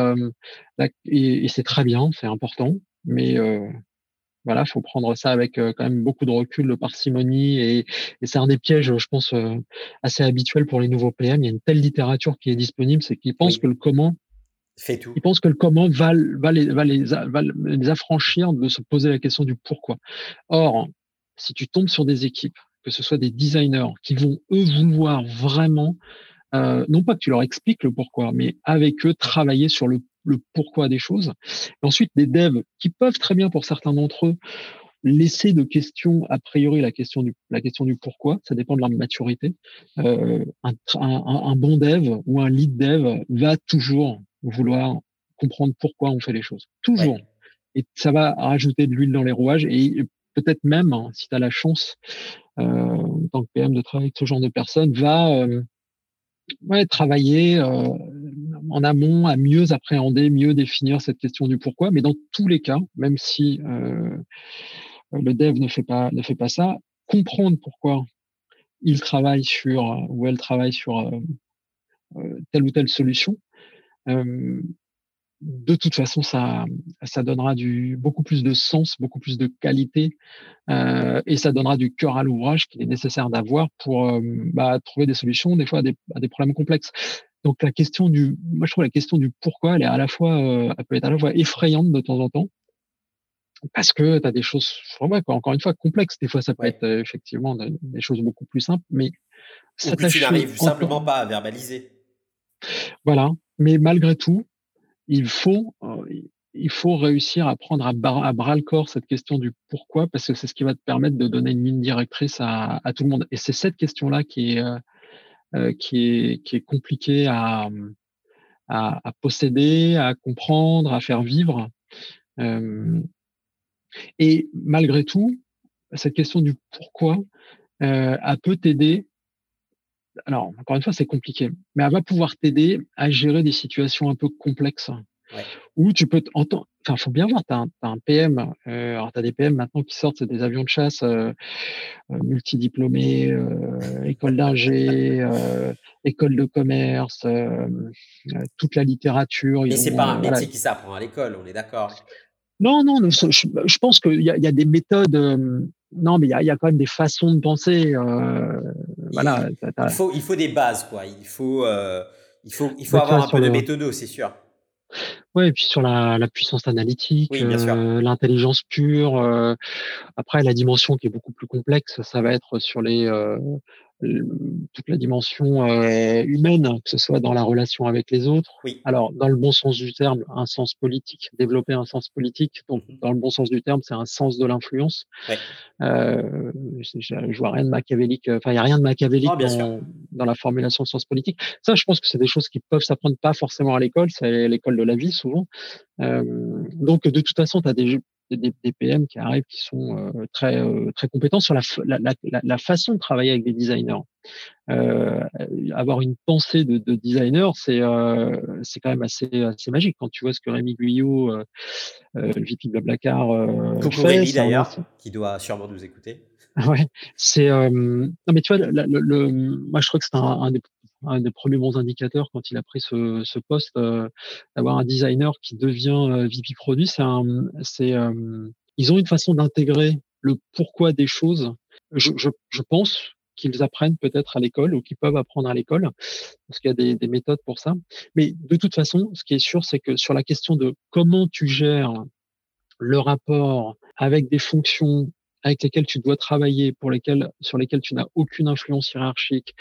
c'est très bien, c'est important, mais voilà, faut prendre ça avec quand même beaucoup de recul, de parcimonie, et c'est un des pièges, je pense, assez habituel pour les nouveaux PM. Il y a une telle littérature qui est disponible, c'est qu'ils pensent que le comment fait tout. Ils pensent que le comment va les affranchir de se poser la question du pourquoi. Or, si tu tombes sur des équipes, que ce soit des designers qui vont, eux, vouloir vraiment, non pas que tu leur expliques le pourquoi, mais avec eux, travailler sur le pourquoi des choses. Et ensuite, des devs qui peuvent très bien, pour certains d'entre eux, laisser de question, a priori, la question du pourquoi. Ça dépend de leur maturité. Un bon dev ou un lead dev va toujours vouloir comprendre pourquoi on fait les choses. Toujours. Ouais. Et ça va rajouter de l'huile dans les rouages et peut-être même, hein, si tu as la chance, en tant que PM, de travailler avec ce genre de personnes, va travailler en amont à mieux appréhender, mieux définir cette question du pourquoi. Mais dans tous les cas, même si le dev ne fait pas ça, comprendre pourquoi il travaille sur ou elle travaille sur telle ou telle solution, de toute façon, ça donnera beaucoup plus de sens, beaucoup plus de qualité, et ça donnera du cœur à l'ouvrage qu'il est nécessaire d'avoir pour trouver des solutions, des fois à des problèmes complexes. Donc moi je trouve la question du pourquoi, elle est à la fois, elle peut être à la fois effrayante de temps en temps, parce que tu as des choses, encore une fois, complexes. Des fois, ça peut être effectivement des choses beaucoup plus simples, mais ça t'achève. Tu n'arrives simplement pas à verbaliser. Voilà. Mais malgré tout, il faut réussir à prendre à bras le corps cette question du pourquoi, parce que c'est ce qui va te permettre de donner une ligne directrice à tout le monde. Et c'est cette question-là qui est compliquée à posséder, à comprendre, à faire vivre. Et malgré tout, cette question du pourquoi, elle peut t'aider. Alors, encore une fois, c'est compliqué, mais elle va pouvoir t'aider à gérer des situations un peu complexes. Ouais. Où tu peux entendre, enfin, faut bien voir, t'as un PM, alors t'as des PM maintenant qui sortent, c'est des avions de chasse, multidiplômés, école d'ingé, école de commerce, toute la littérature. Mais c'est pas un métier qui s'apprend à l'école, on est d'accord. Non, je pense qu'il y a des méthodes, mais il y a quand même des façons de penser, voilà. Il faut des bases, quoi. Il faut avoir un peu de méthodo, c'est sûr. Ouais, et puis sur la puissance analytique, oui, l'intelligence pure. Après, la dimension qui est beaucoup plus complexe, ça va être sur toute la dimension humaine, que ce soit dans la relation avec les autres. Oui. Alors, dans le bon sens du terme, un sens politique, développer un sens politique. Donc, dans le bon sens du terme, c'est un sens de l'influence. Ouais. Je vois rien de machiavélique. Enfin, il n'y a rien de machiavélique dans la formulation de sens politique. Ça, je pense que c'est des choses qui peuvent s'apprendre pas forcément à l'école. C'est l'école de la vie, souvent. Donc, de toute façon, tu as des PM qui arrivent, qui sont très compétents sur la façon de travailler avec des designers. Avoir une pensée de designer, c'est quand même assez magique. Quand tu vois ce que Rémi Guyot, le VP de Blablacar, fait, Rémi d'ailleurs, qui doit sûrement nous écouter. Ouais, c'est non mais tu vois, moi je crois que c'est un des premiers bons indicateurs quand il a pris ce poste, d'avoir un designer qui devient VP produit, ils ont une façon d'intégrer le pourquoi des choses. Je pense qu'ils apprennent peut-être à l'école ou qu'ils peuvent apprendre à l'école, parce qu'il y a des méthodes pour ça. Mais de toute façon, ce qui est sûr, c'est que sur la question de comment tu gères le rapport avec des fonctions avec lesquelles tu dois travailler, sur lesquelles tu n'as aucune influence hiérarchique,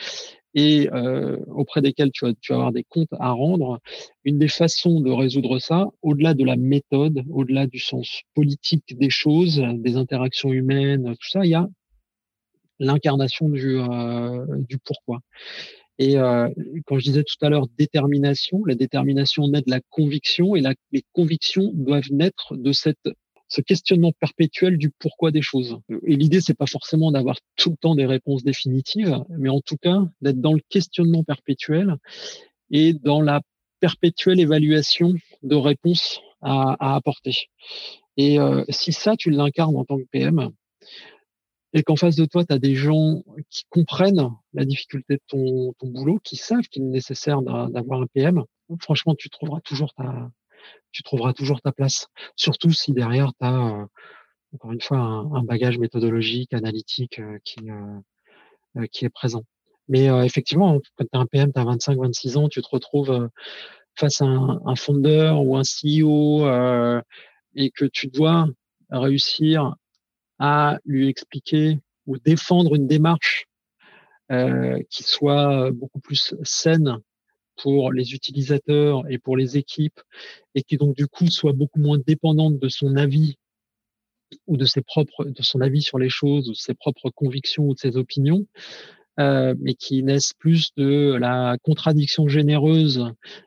et auprès desquels tu vas avoir des comptes à rendre. Une des façons de résoudre ça, au-delà de la méthode, au-delà du sens politique des choses, des interactions humaines, tout ça, il y a l'incarnation du pourquoi. Et quand je disais tout à l'heure détermination, la détermination naît de la conviction, et les convictions doivent naître de ce questionnement perpétuel du pourquoi des choses. Et l'idée, c'est pas forcément d'avoir tout le temps des réponses définitives, mais en tout cas, d'être dans le questionnement perpétuel et dans la perpétuelle évaluation de réponses à apporter. Et si ça, tu l'incarnes en tant que PM, et qu'en face de toi, tu as des gens qui comprennent la difficulté de ton boulot, qui savent qu'il est nécessaire d'avoir un PM, franchement, tu trouveras toujours ta place. Surtout si derrière, tu as, encore une fois, un bagage méthodologique, analytique qui est présent. Mais effectivement, quand tu as un PM, tu as 25-26 ans, tu te retrouves face à un founder ou un CEO et que tu dois réussir à lui expliquer ou défendre une démarche qui soit beaucoup plus saine pour les utilisateurs et pour les équipes, et qui donc du coup soit beaucoup moins dépendante de son avis ou de son avis sur les choses, ou de ses propres convictions ou de ses opinions, mais qui naissent plus de la contradiction généreuse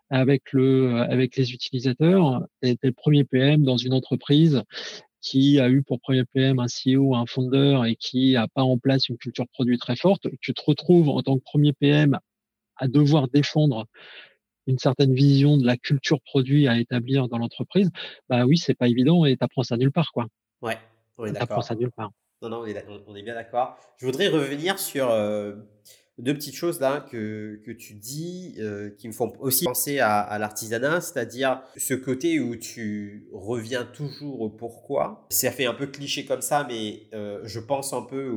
avec les utilisateurs. T'es le premier PM dans une entreprise qui a eu pour premier PM un CEO, un founder, et qui n'a pas en place une culture produit très forte. Tu te retrouves en tant que premier PM à devoir défendre une certaine vision de la culture produit à établir dans l'entreprise. Bah oui, c'est pas évident, et t'apprends ça nulle part, quoi. Ouais, on est d'accord. T'apprends ça nulle part. Non, on est bien d'accord. Je voudrais revenir sur deux petites choses là que tu dis qui me font aussi penser à l'artisanat, c'est-à-dire ce côté où tu reviens toujours au pourquoi. Ça fait un peu cliché comme ça, mais je pense un peu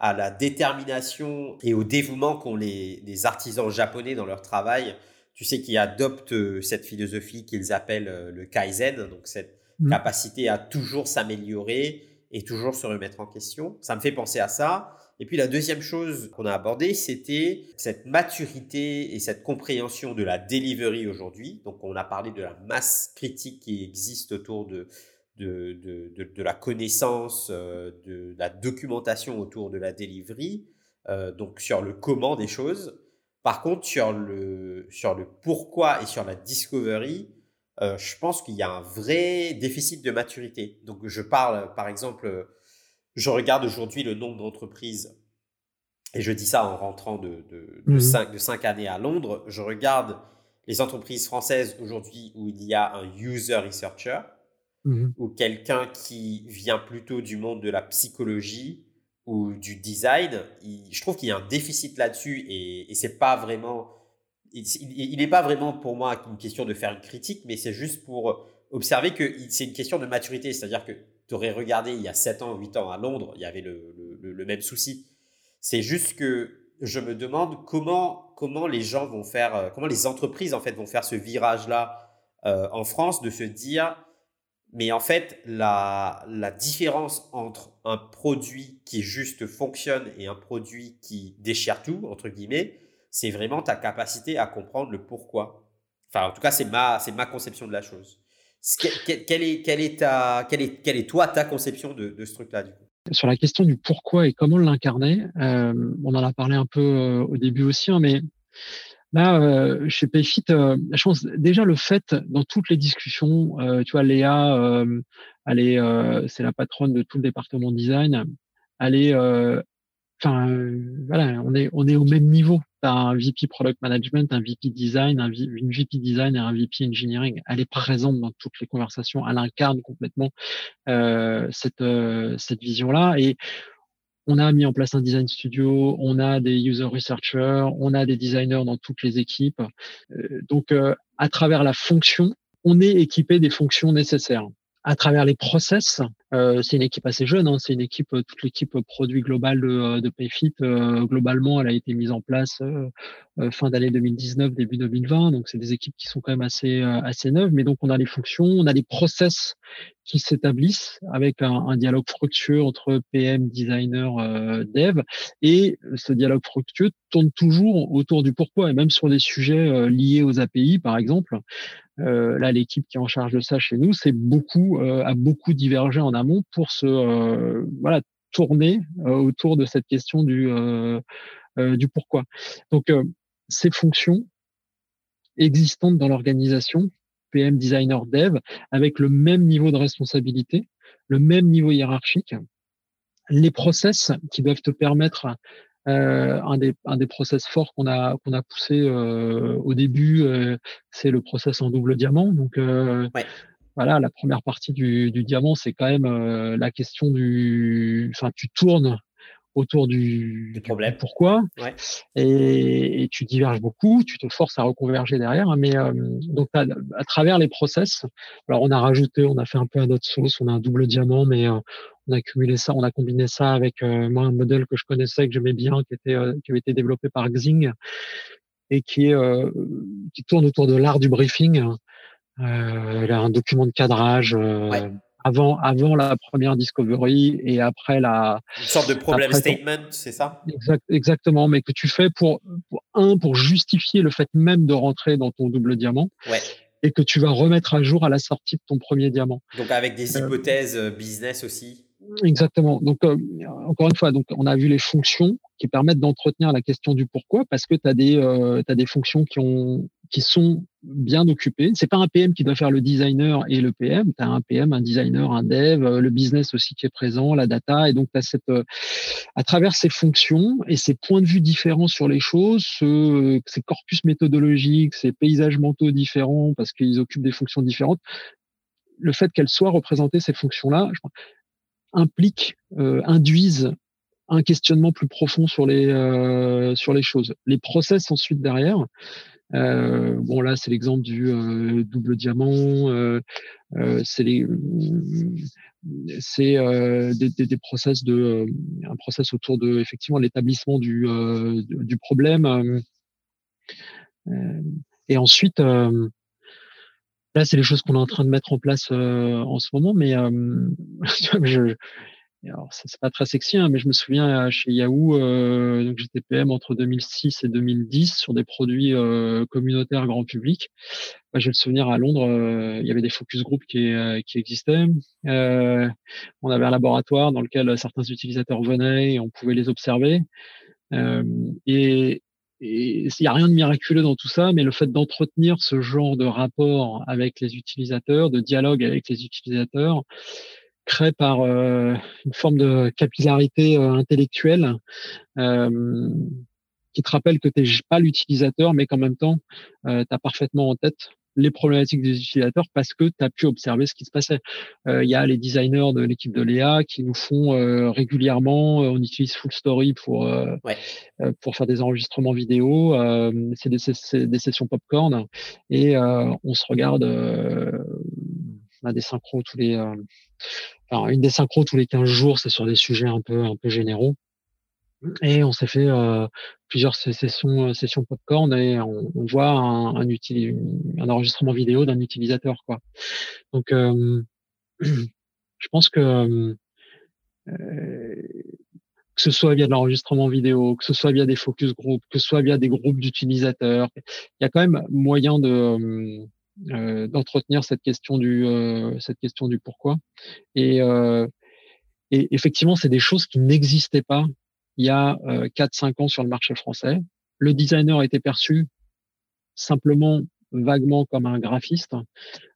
à la détermination et au dévouement qu'ont les artisans japonais dans leur travail, tu sais, qui adoptent cette philosophie qu'ils appellent le Kaizen, donc cette capacité à toujours s'améliorer et toujours se remettre en question. Ça me fait penser à ça. Et puis, la deuxième chose qu'on a abordée, c'était cette maturité et cette compréhension de la delivery aujourd'hui. Donc, on a parlé de la masse critique qui existe autour de la connaissance, de la documentation autour de la delivery, donc sur le comment des choses. Par contre, sur le pourquoi et sur la discovery, je pense qu'il y a un vrai déficit de maturité. Donc, je parle, par exemple... Je regarde aujourd'hui le nombre d'entreprises, et je dis ça en rentrant de 5 années à Londres, je regarde les entreprises françaises aujourd'hui où il y a un user researcher, ou quelqu'un qui vient plutôt du monde de la psychologie ou du design. Je trouve qu'il y a un déficit là-dessus, et c'est pas vraiment, il n'est pas vraiment pour moi une question de faire une critique, mais c'est juste pour observer que c'est une question de maturité, c'est-à-dire que tu aurais regardé il y a 7 ans, 8 ans à Londres, il y avait le même souci. C'est juste que je me demande comment les gens vont faire, comment les entreprises en fait vont faire ce virage-là en France, de se dire, mais en fait, la différence entre un produit qui juste fonctionne et un produit qui déchire tout, entre guillemets, c'est vraiment ta capacité à comprendre le pourquoi. Enfin, en tout cas, c'est ma conception de la chose. Quelle est ta conception de ce truc-là, du coup ? Sur la question du pourquoi et comment l'incarner, on en a parlé un peu au début aussi, hein, mais là, chez Payfit, je pense déjà le fait, dans toutes les discussions, tu vois, Léa, c'est la patronne de tout le département design, elle est... voilà, on est au même niveau. T'as un VP Product Management, un VP Design, une VP Design et un VP Engineering. Elle est présente dans toutes les conversations. Elle incarne complètement cette vision-là. Et on a mis en place un design studio. On a des user researchers. On a des designers dans toutes les équipes. Donc, à travers la fonction, on est équipé des fonctions nécessaires. À travers les process, c'est une équipe assez jeune, hein, c'est une équipe, toute l'équipe produit globale de Payfit, globalement, elle a été mise en place fin d'année 2019, début 2020, donc c'est des équipes qui sont quand même assez neuves, mais donc on a les fonctions, on a les process qui s'établissent avec un dialogue fructueux entre PM, designer, dev, et ce dialogue fructueux tourne toujours autour du pourquoi, et même sur des sujets liés aux API, par exemple. Là, l'équipe qui est en charge de ça chez nous, c'est a beaucoup divergé en amont pour se tourner autour de cette question du pourquoi. Donc, ces fonctions existantes dans l'organisation, PM, designer, dev, avec le même niveau de responsabilité, le même niveau hiérarchique, les process qui doivent te permettre. Un des process forts qu'on a poussé au début, c'est le process en double diamant. Donc voilà, la première partie du diamant, c'est quand même la question tu tournes autour du problème. Du pourquoi, ouais. Et tu diverges beaucoup, tu te forces à reconverger derrière. Hein, mais donc à travers les process, alors on a fait un peu à notre sauce, on a un double diamant, mais on a cumulé ça, on a combiné ça avec un modèle que je connaissais, que j'aimais bien, qui avait été développé par Xing et qui tourne autour de l'art du briefing. Il a un document de cadrage. Ouais. Avant la première discovery et après une sorte de problem statement, c'est ça ? Exactement, mais que tu fais pour justifier le fait même de rentrer dans ton double diamant, ouais. Et que tu vas remettre à jour à la sortie de ton premier diamant. Donc avec des hypothèses business aussi. Exactement. Donc encore une fois, donc on a vu les fonctions qui permettent d'entretenir la question du pourquoi, parce que t'as des fonctions qui sont bien occupés. C'est pas un PM qui doit faire le designer et le PM. Tu as un PM, un designer, un dev, le business aussi qui est présent, la data. Et donc, tu as à travers ces fonctions et ces points de vue différents sur les choses, ces corpus méthodologiques, ces paysages mentaux différents parce qu'ils occupent des fonctions différentes, le fait qu'elles soient représentées, ces fonctions-là, induisent un questionnement plus profond sur les choses. Les process ensuite derrière, bon là c'est l'exemple du double diamant, c'est des process un process autour de effectivement l'établissement du problème, et ensuite Là, c'est les choses qu'on est en train de mettre en place en ce moment, mais alors, c'est pas très sexy, hein, mais je me souviens chez Yahoo, donc j'étais PM entre 2006 et 2010 sur des produits communautaires grand public. Bah, j'ai le souvenir à Londres, il y avait des focus group qui existaient. On avait un laboratoire dans lequel certains utilisateurs venaient et on pouvait les observer. Et il n'y a rien de miraculeux dans tout ça, mais le fait d'entretenir ce genre de rapport avec les utilisateurs, de dialogue avec les utilisateurs, créé par une forme de capillarité intellectuelle qui te rappelle que tu n'es pas l'utilisateur, mais qu'en même temps, tu as parfaitement en tête les problématiques des utilisateurs parce que tu as pu observer ce qui se passait. Il y a les designers de l'équipe de Léa qui nous font régulièrement, on utilise Full Story pour faire des enregistrements vidéo, c'est des sessions popcorn et on se regarde on a des synchros tous les... Alors, une des synchros tous les 15 jours, c'est sur des sujets un peu généraux. Et on s'est fait plusieurs sessions popcorn et on voit un enregistrement vidéo d'un utilisateur, quoi. Donc, je pense que ce soit via de l'enregistrement vidéo, que ce soit via des focus group, que ce soit via des groupes d'utilisateurs, il y a quand même moyen d'entretenir cette question du pourquoi. Et effectivement, c'est des choses qui n'existaient pas il y a 4-5 ans sur le marché français. Le designer était perçu simplement vaguement comme un graphiste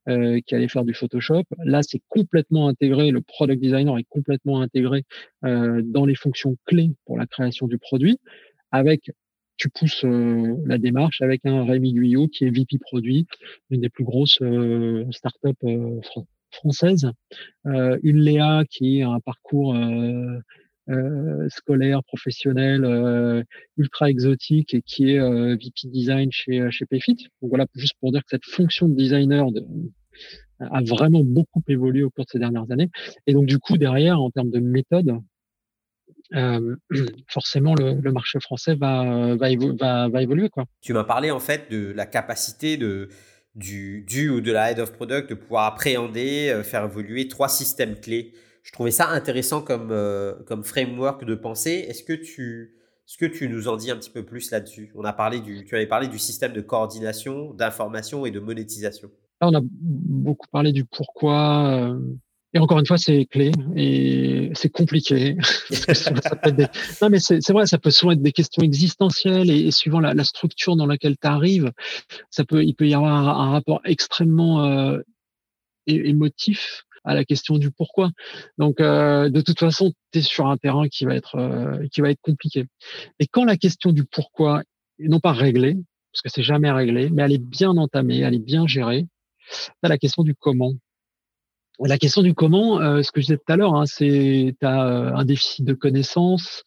qui allait faire du Photoshop. Là, c'est complètement intégré, le product designer est complètement intégré dans les fonctions clés pour la création du produit. Tu pousses la démarche avec un Rémi Guyot qui est VP produit, une des plus grosses startups françaises, une Léa qui a un parcours scolaire, professionnel, ultra exotique et qui est VP design chez Payfit. Donc voilà, juste pour dire que cette fonction de designer a vraiment beaucoup évolué au cours de ces dernières années. Et donc du coup, derrière, en termes de méthode, forcément le marché français va évoluer, quoi. Tu m'as parlé en fait de la capacité du ou de la head of product de pouvoir appréhender, faire évoluer 3 systèmes clés. Je trouvais ça intéressant comme framework de pensée. Est-ce que tu nous en dis un petit peu plus là-dessus? Tu avais parlé du système de coordination, d'information et de monétisation. Là, on a beaucoup parlé du pourquoi. Et encore une fois, c'est clé et c'est compliqué. Non, mais c'est vrai, ça peut souvent être des questions existentielles et suivant la structure dans laquelle tu arrives, il peut y avoir un rapport extrêmement émotif à la question du pourquoi. Donc, de toute façon, tu es sur un terrain qui va être compliqué. Et quand la question du pourquoi est non pas réglée, parce que c'est jamais réglé, mais elle est bien entamée, elle est bien gérée, t'as la question du comment. La question du comment, ce que je disais tout à l'heure, hein, c'est tu as un déficit de connaissances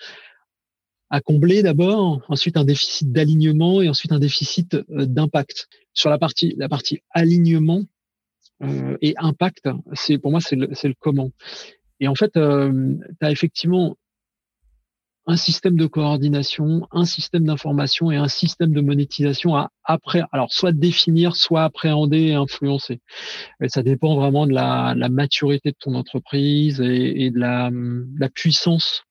à combler d'abord, ensuite un déficit d'alignement et ensuite un déficit d'impact. Sur la partie alignement et impact, pour moi c'est le comment. Et en fait, tu as effectivement un système de coordination, un système d'information et un système de monétisation alors soit définir, soit appréhender et influencer. Et ça dépend vraiment de la maturité de ton entreprise et de la puissance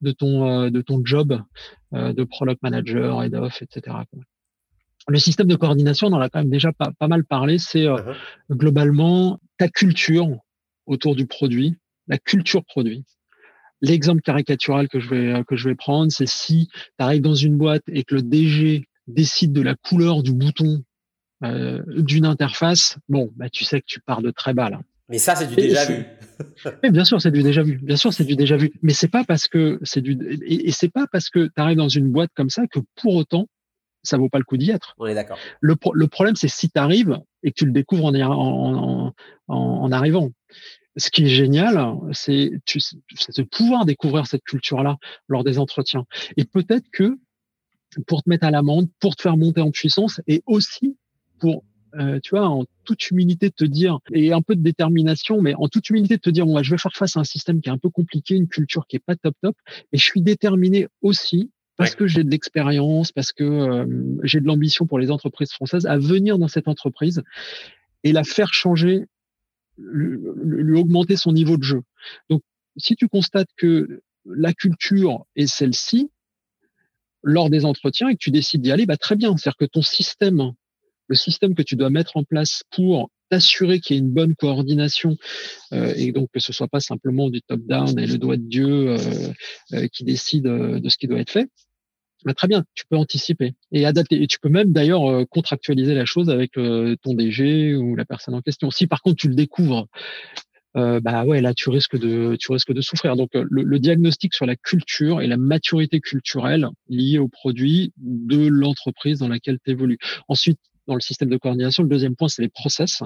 de ton job de product manager, head of, etc. Le système de coordination, on en a quand même déjà pas mal parlé, c'est globalement ta culture autour du produit, la culture produit. L'exemple caricatural que je vais prendre, c'est si tu arrives dans une boîte et que le DG décide de la couleur du bouton d'une interface, bon, bah tu sais que tu pars de très bas là. Mais ça, c'est du déjà vu. Mais bien sûr, c'est du déjà vu. Bien sûr, c'est du déjà vu. Mais c'est pas parce que c'est pas parce que tu arrives dans une boîte comme ça que pour autant ça vaut pas le coup d'y être. On est d'accord. Le problème, c'est si tu arrives et que tu le découvres en arrivant. Ce qui est génial, c'est de pouvoir découvrir cette culture-là lors des entretiens. Et peut-être que pour te mettre à l'amende, pour te faire monter en puissance et aussi pour, tu vois, en toute humilité te dire, et un peu de détermination, mais en toute humilité te dire, bon, je vais faire face à un système qui est un peu compliqué, une culture qui est pas top, et je suis déterminé aussi parce que j'ai de l'expérience, parce que j'ai de l'ambition pour les entreprises françaises à venir dans cette entreprise et la faire changer, lui augmenter son niveau de jeu. Donc, si tu constates que la culture est celle-ci, lors des entretiens et que tu décides d'y aller, bah, très bien. C'est-à-dire que ton système, le système que tu dois mettre en place pour t'assurer qu'il y ait une bonne coordination et donc que ce soit pas simplement du top-down et le doigt de Dieu qui décide de ce qui doit être fait, bah, très bien, tu peux anticiper et adapter. Et tu peux même d'ailleurs contractualiser la chose avec ton DG ou la personne en question. Si par contre tu le découvres, bah ouais, là tu risques de souffrir. Donc le diagnostic sur la culture et la maturité culturelle liée au produit de l'entreprise dans laquelle tu évolues. Ensuite, dans le système de coordination, le deuxième point, c'est les process.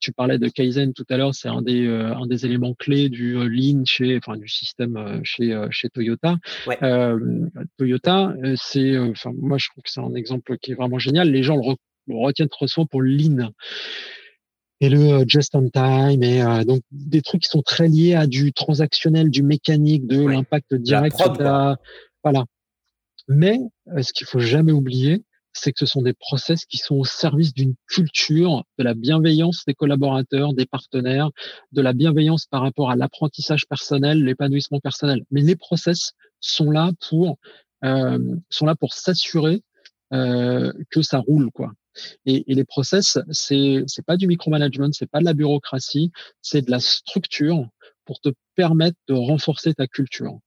Tu parlais de Kaizen tout à l'heure, c'est un des éléments clés du Lean du système chez Toyota. Ouais. Toyota, c'est, moi je trouve que c'est un exemple qui est vraiment génial. Les gens le retiennent trop souvent pour Lean. Et le just on time, et donc des trucs qui sont très liés à du transactionnel, du mécanique, de l'impact direct. Voilà. Mais ce qu'il faut jamais oublier, c'est que ce sont des process qui sont au service d'une culture, de la bienveillance des collaborateurs, des partenaires, de la bienveillance par rapport à l'apprentissage personnel, l'épanouissement personnel. Mais les process sont là pour s'assurer que ça roule, quoi. Et les process, c'est pas du micromanagement, c'est pas de la bureaucratie, c'est de la structure pour te permettre de renforcer ta culture.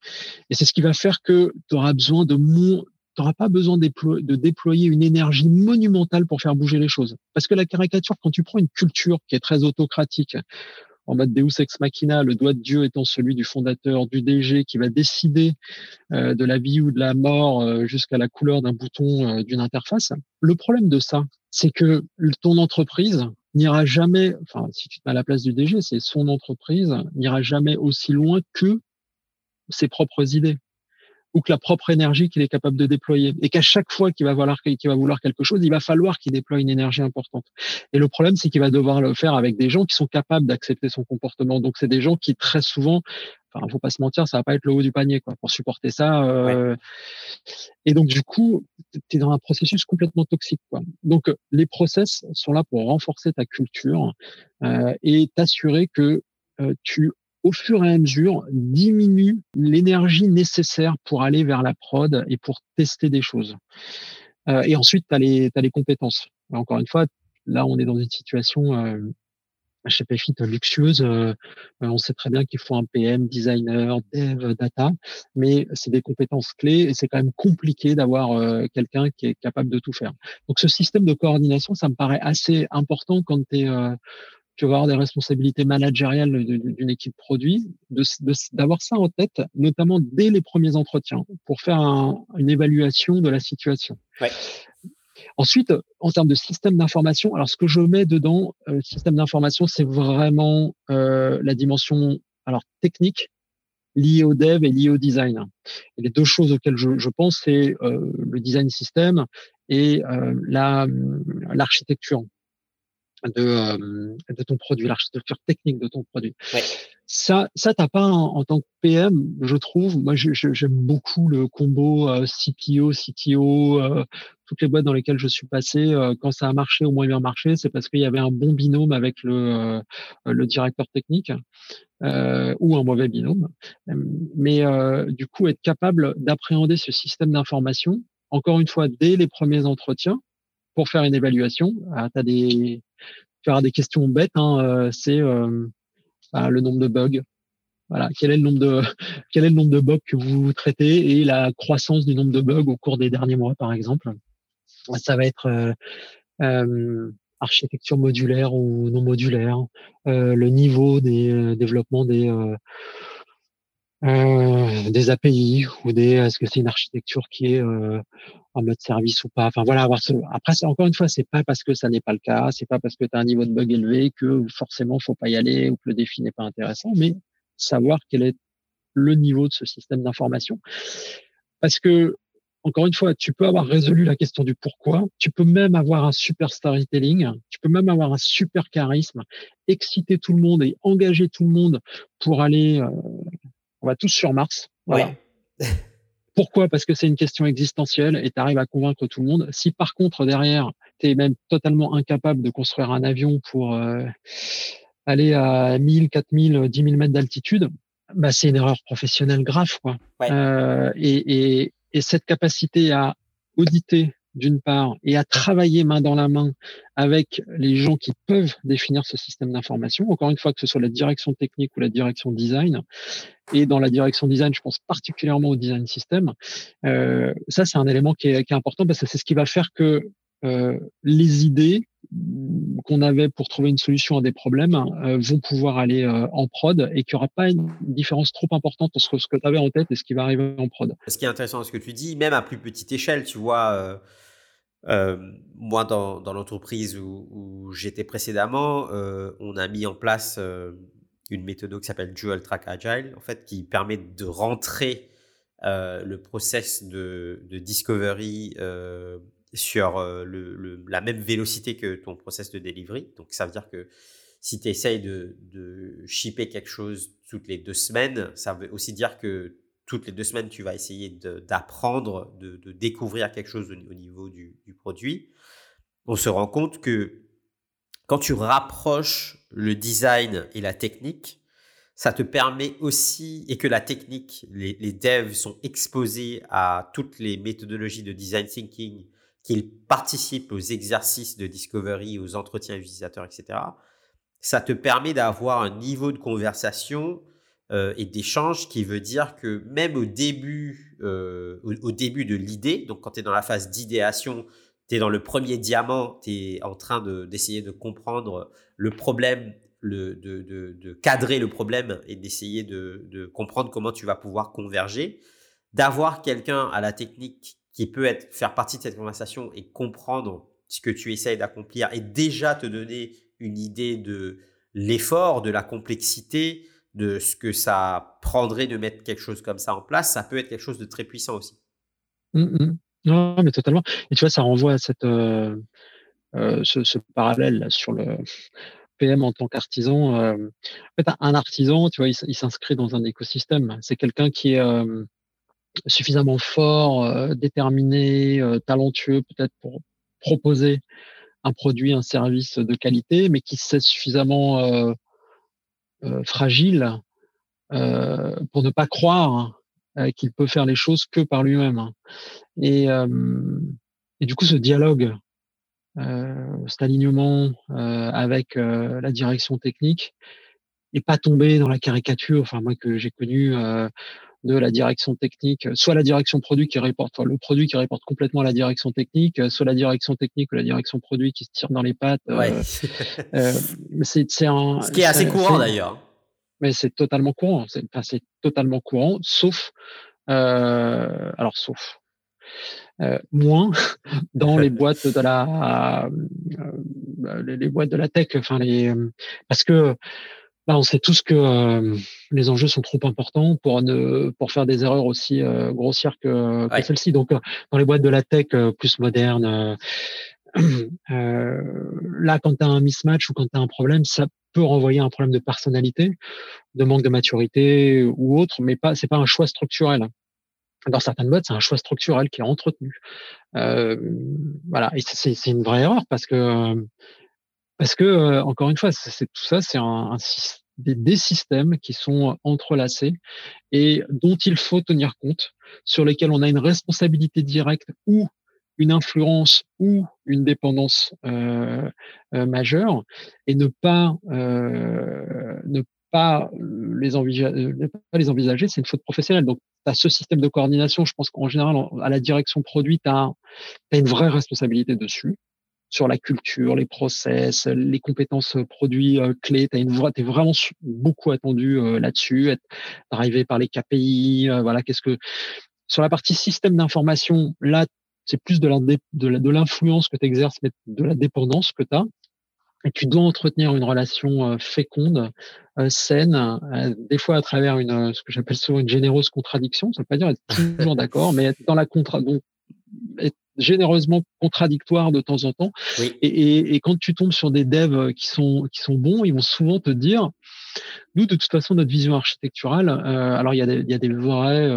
Et c'est ce qui va faire que t'auras pas besoin de déployer une énergie monumentale pour faire bouger les choses. Parce que la caricature, quand tu prends une culture qui est très autocratique, en mode Deus ex machina, le doigt de Dieu étant celui du fondateur, du DG, qui va décider de la vie ou de la mort jusqu'à la couleur d'un bouton, d'une interface. Le problème de ça, c'est que ton entreprise n'ira jamais, si tu te mets à la place du DG, c'est son entreprise n'ira jamais aussi loin que ses propres idées ou que la propre énergie qu'il est capable de déployer. Et qu'à chaque fois qu'il va vouloir quelque chose, il va falloir qu'il déploie une énergie importante. Et le problème, c'est qu'il va devoir le faire avec des gens qui sont capables d'accepter son comportement. Donc, c'est des gens qui, très souvent, faut pas se mentir, ça va pas être le haut du panier, quoi, pour supporter ça. Ouais. Et donc, du coup, tu es dans un processus complètement toxique, quoi. Donc, les process sont là pour renforcer ta culture et t'assurer que tu, au fur et à mesure, diminue l'énergie nécessaire pour aller vers la prod et pour tester des choses. Et ensuite, t'as les compétences. Alors, encore une fois, là, on est dans une situation chez Payfit luxueuse. On sait très bien qu'il faut un PM, designer, dev, data, mais c'est des compétences clés et c'est quand même compliqué d'avoir quelqu'un qui est capable de tout faire. Donc, ce système de coordination, ça me paraît assez important quand tu vas avoir des responsabilités managériales d'une équipe produit, d'avoir ça en tête, notamment dès les premiers entretiens, pour faire une évaluation de la situation. Ouais. Ensuite, en termes de système d'information, alors ce que je mets dedans, système d'information, c'est vraiment la dimension technique, liée au dev et liée au design. Et les deux choses auxquelles je pense, c'est le design système et l'architecture de ton produit, l'architecture technique de ton produit. Ouais. Ça t'as pas en tant que PM, je trouve. Moi, j'aime beaucoup le combo CPO, CTO, toutes les boîtes dans lesquelles je suis passé. Quand ça a marché, au moins bien marché, c'est parce qu'il y avait un bon binôme avec le directeur technique ou un mauvais binôme. Mais du coup, être capable d'appréhender ce système d'information, encore une fois, dès les premiers entretiens, pour faire une évaluation. Tu auras des questions bêtes, c'est le nombre de bugs. Voilà, quel est le nombre de bugs que vous traitez et la croissance du nombre de bugs au cours des derniers mois, par exemple. Ça va être architecture modulaire ou non modulaire, le niveau des développements des API ou est-ce que c'est une architecture qui est en mode service ou pas. Après, encore une fois, c'est pas parce que ça n'est pas le cas, c'est pas parce que tu as un niveau de bug élevé que forcément faut pas y aller ou que le défi n'est pas intéressant, mais savoir quel est le niveau de ce système d'information. Parce que, encore une fois, tu peux avoir résolu la question du pourquoi, tu peux même avoir un super storytelling, tu peux même avoir un super charisme, exciter tout le monde et engager tout le monde pour aller... on va tous sur Mars. Voilà. Ouais. Pourquoi ? Parce que c'est une question existentielle et tu arrives à convaincre tout le monde. Si par contre, derrière, tu es même totalement incapable de construire un avion pour aller à 1000, 4000, 10 000 mètres d'altitude, bah, c'est une erreur professionnelle grave, quoi. Ouais. Et cette capacité à auditer, d'une part, et à travailler main dans la main avec les gens qui peuvent définir ce système d'information, encore une fois, que ce soit la direction technique ou la direction design, et dans la direction design, je pense particulièrement au design system, ça c'est un élément qui est important, parce que c'est ce qui va faire que les idées qu'on avait pour trouver une solution à des problèmes vont pouvoir aller en prod, et qu'il n'y aura pas une différence trop importante entre ce que tu avais en tête et ce qui va arriver en prod. Ce qui est intéressant dans ce que tu dis, même à plus petite échelle, tu vois, moi dans l'entreprise où j'étais précédemment, on a mis en place une méthode qui s'appelle Dual Track Agile, en fait, qui permet de rentrer le process de discovery sur la même vélocité que ton process de delivery. Donc, ça veut dire que si tu essayes de shipper quelque chose toutes les 2 semaines, ça veut aussi dire que toutes les 2 semaines, tu vas essayer d'apprendre, de découvrir quelque chose au niveau du produit. On se rend compte que quand tu rapproches le design et la technique, ça te permet aussi, et que la technique, les devs sont exposés à toutes les méthodologies de design thinking, qu'ils participent aux exercices de discovery, aux entretiens utilisateurs, etc. Ça te permet d'avoir un niveau de conversation et d'échange qui veut dire que même au début de l'idée, donc quand tu es dans la phase d'idéation, tu es dans le premier diamant, tu es en train d'essayer de comprendre le problème, de cadrer le problème et d'essayer de comprendre comment tu vas pouvoir converger, d'avoir quelqu'un à la technique qui peut faire partie de cette conversation et comprendre ce que tu essayes d'accomplir et déjà te donner une idée de l'effort, de la complexité, de ce que ça prendrait de mettre quelque chose comme ça en place, ça peut être quelque chose de très puissant aussi. Non, mais totalement. Et tu vois, ça renvoie à ce parallèle sur le PM en tant qu'artisan. En fait, un artisan, tu vois, il s'inscrit dans un écosystème. C'est quelqu'un qui est suffisamment fort, déterminé, talentueux peut-être pour proposer un produit, un service de qualité, mais qui c'est suffisamment fragile pour ne pas croire qu'il peut faire les choses que par lui-même. Et du coup, ce dialogue, cet alignement avec la direction technique, et pas tomber dans la caricature, enfin moi que j'ai connue de la direction technique, soit la direction produit qui reporte, soit le produit qui reporte complètement à la direction technique, soit la direction technique ou la direction produit qui se tire dans les pattes. Ouais. Ce qui est assez courant d'ailleurs. Mais c'est totalement courant. C'est totalement courant, sauf moins dans les boîtes de les boîtes de la tech. Enfin parce que là, on sait tous que les enjeux sont trop importants pour faire des erreurs aussi grossières que ouais. Celle-ci. Donc, dans les boîtes de la tech plus modernes, là, quand tu as un mismatch ou quand tu as un problème, ça peut renvoyer à un problème de personnalité, de manque de maturité ou autre, mais c'est pas un choix structurel. Dans certaines boîtes, c'est un choix structurel qui est entretenu. Voilà, et c'est une vraie erreur parce que encore une fois, c'est tout ça, c'est des systèmes qui sont entrelacés et dont il faut tenir compte, sur lesquels on a une responsabilité directe ou une influence ou une dépendance majeure, et ne pas les envisager, c'est une faute professionnelle. Donc, tu as ce système de coordination, je pense qu'en général, à la direction produit, tu as une vraie responsabilité dessus, sur la culture, les process, les compétences produits clés. T'es vraiment beaucoup attendu là-dessus, être arrivé par les KPI. Voilà, sur la partie système d'information, là, c'est plus de l'influence que tu exerces, mais de la dépendance que tu as. Et tu dois entretenir une relation féconde, saine, des fois à travers ce que j'appelle souvent une généreuse contradiction. Ça ne veut pas dire être toujours d'accord, mais être dans la contradiction, être généreusement contradictoire de temps en temps. Oui. Et quand tu tombes sur des devs qui sont bons, ils vont souvent te dire, nous, de toute façon, notre vision architecturale, alors il y a des vrais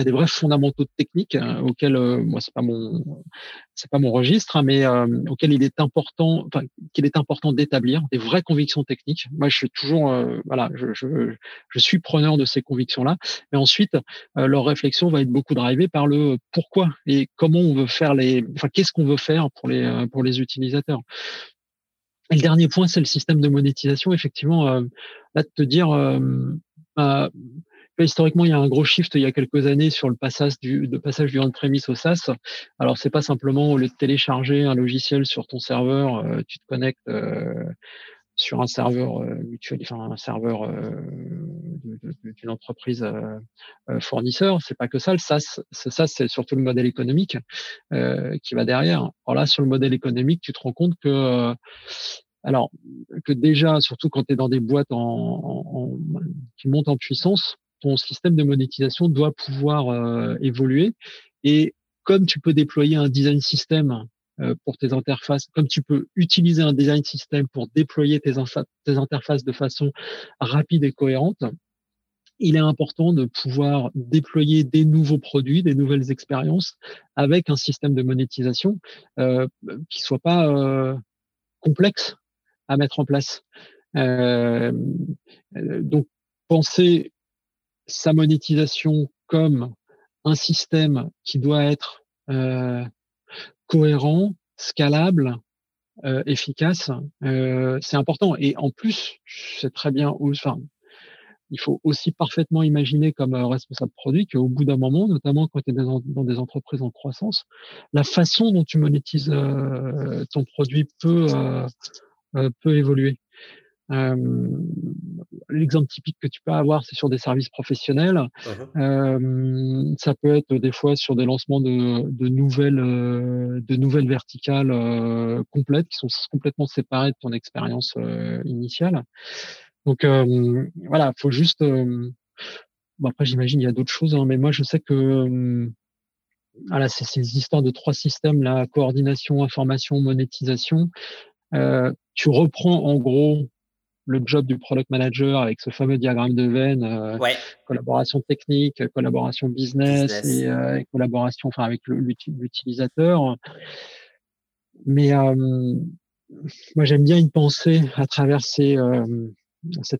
y a des vrais fondamentaux techniques auxquels, moi c'est pas mon registre, hein, mais auxquels qu'il est important d'établir des vraies convictions techniques. Moi, je suis toujours, je suis preneur de ces convictions-là. Mais ensuite, leur réflexion va être beaucoup drivée par le pourquoi et comment on veut faire qu'est-ce qu'on veut faire pour les utilisateurs. Et le dernier point, c'est le système de monétisation. Effectivement, là, de te dire, historiquement, il y a un gros shift il y a quelques années sur le passage du on-premise au SaaS. Alors, c'est pas simplement au lieu de télécharger un logiciel sur ton serveur, tu te connectes sur un serveur mutuel, enfin un serveur d'une entreprise fournisseur. C'est pas que ça, le SaaS. Ça, c'est surtout le modèle économique qui va derrière. Alors là, sur le modèle économique, tu te rends compte que déjà, surtout quand tu es dans des boîtes qui montent en puissance, ton système de monétisation doit pouvoir évoluer. Et comme tu peux déployer un design system pour tes interfaces, comme tu peux utiliser un design system pour déployer tes interfaces de façon rapide et cohérente, il est important de pouvoir déployer des nouveaux produits, des nouvelles expériences avec un système de monétisation qui soit pas complexe à mettre en place. Donc, penser sa monétisation comme un système qui doit être cohérent, scalable, efficace, c'est important. Et en plus, c'est très bien. Il faut aussi parfaitement imaginer comme responsable produit qu'au bout d'un moment, notamment quand tu es dans des entreprises en croissance, la façon dont tu monétises ton produit peut évoluer. L'exemple typique que tu peux avoir, c'est sur des services professionnels. Uh-huh. Ça peut être des fois sur des lancements de nouvelles verticales complètes qui sont complètement séparées de ton expérience initiale. Donc voilà, faut juste. Bon, après, j'imagine il y a d'autres choses, hein, mais moi je sais que voilà, c'est ces histoires de trois systèmes là, coordination, information, monétisation. Tu reprends en gros le job du product manager avec ce fameux diagramme de Venn, collaboration technique, collaboration business. Et collaboration, enfin avec l'utilisateur. Mais moi j'aime bien y penser à travers cette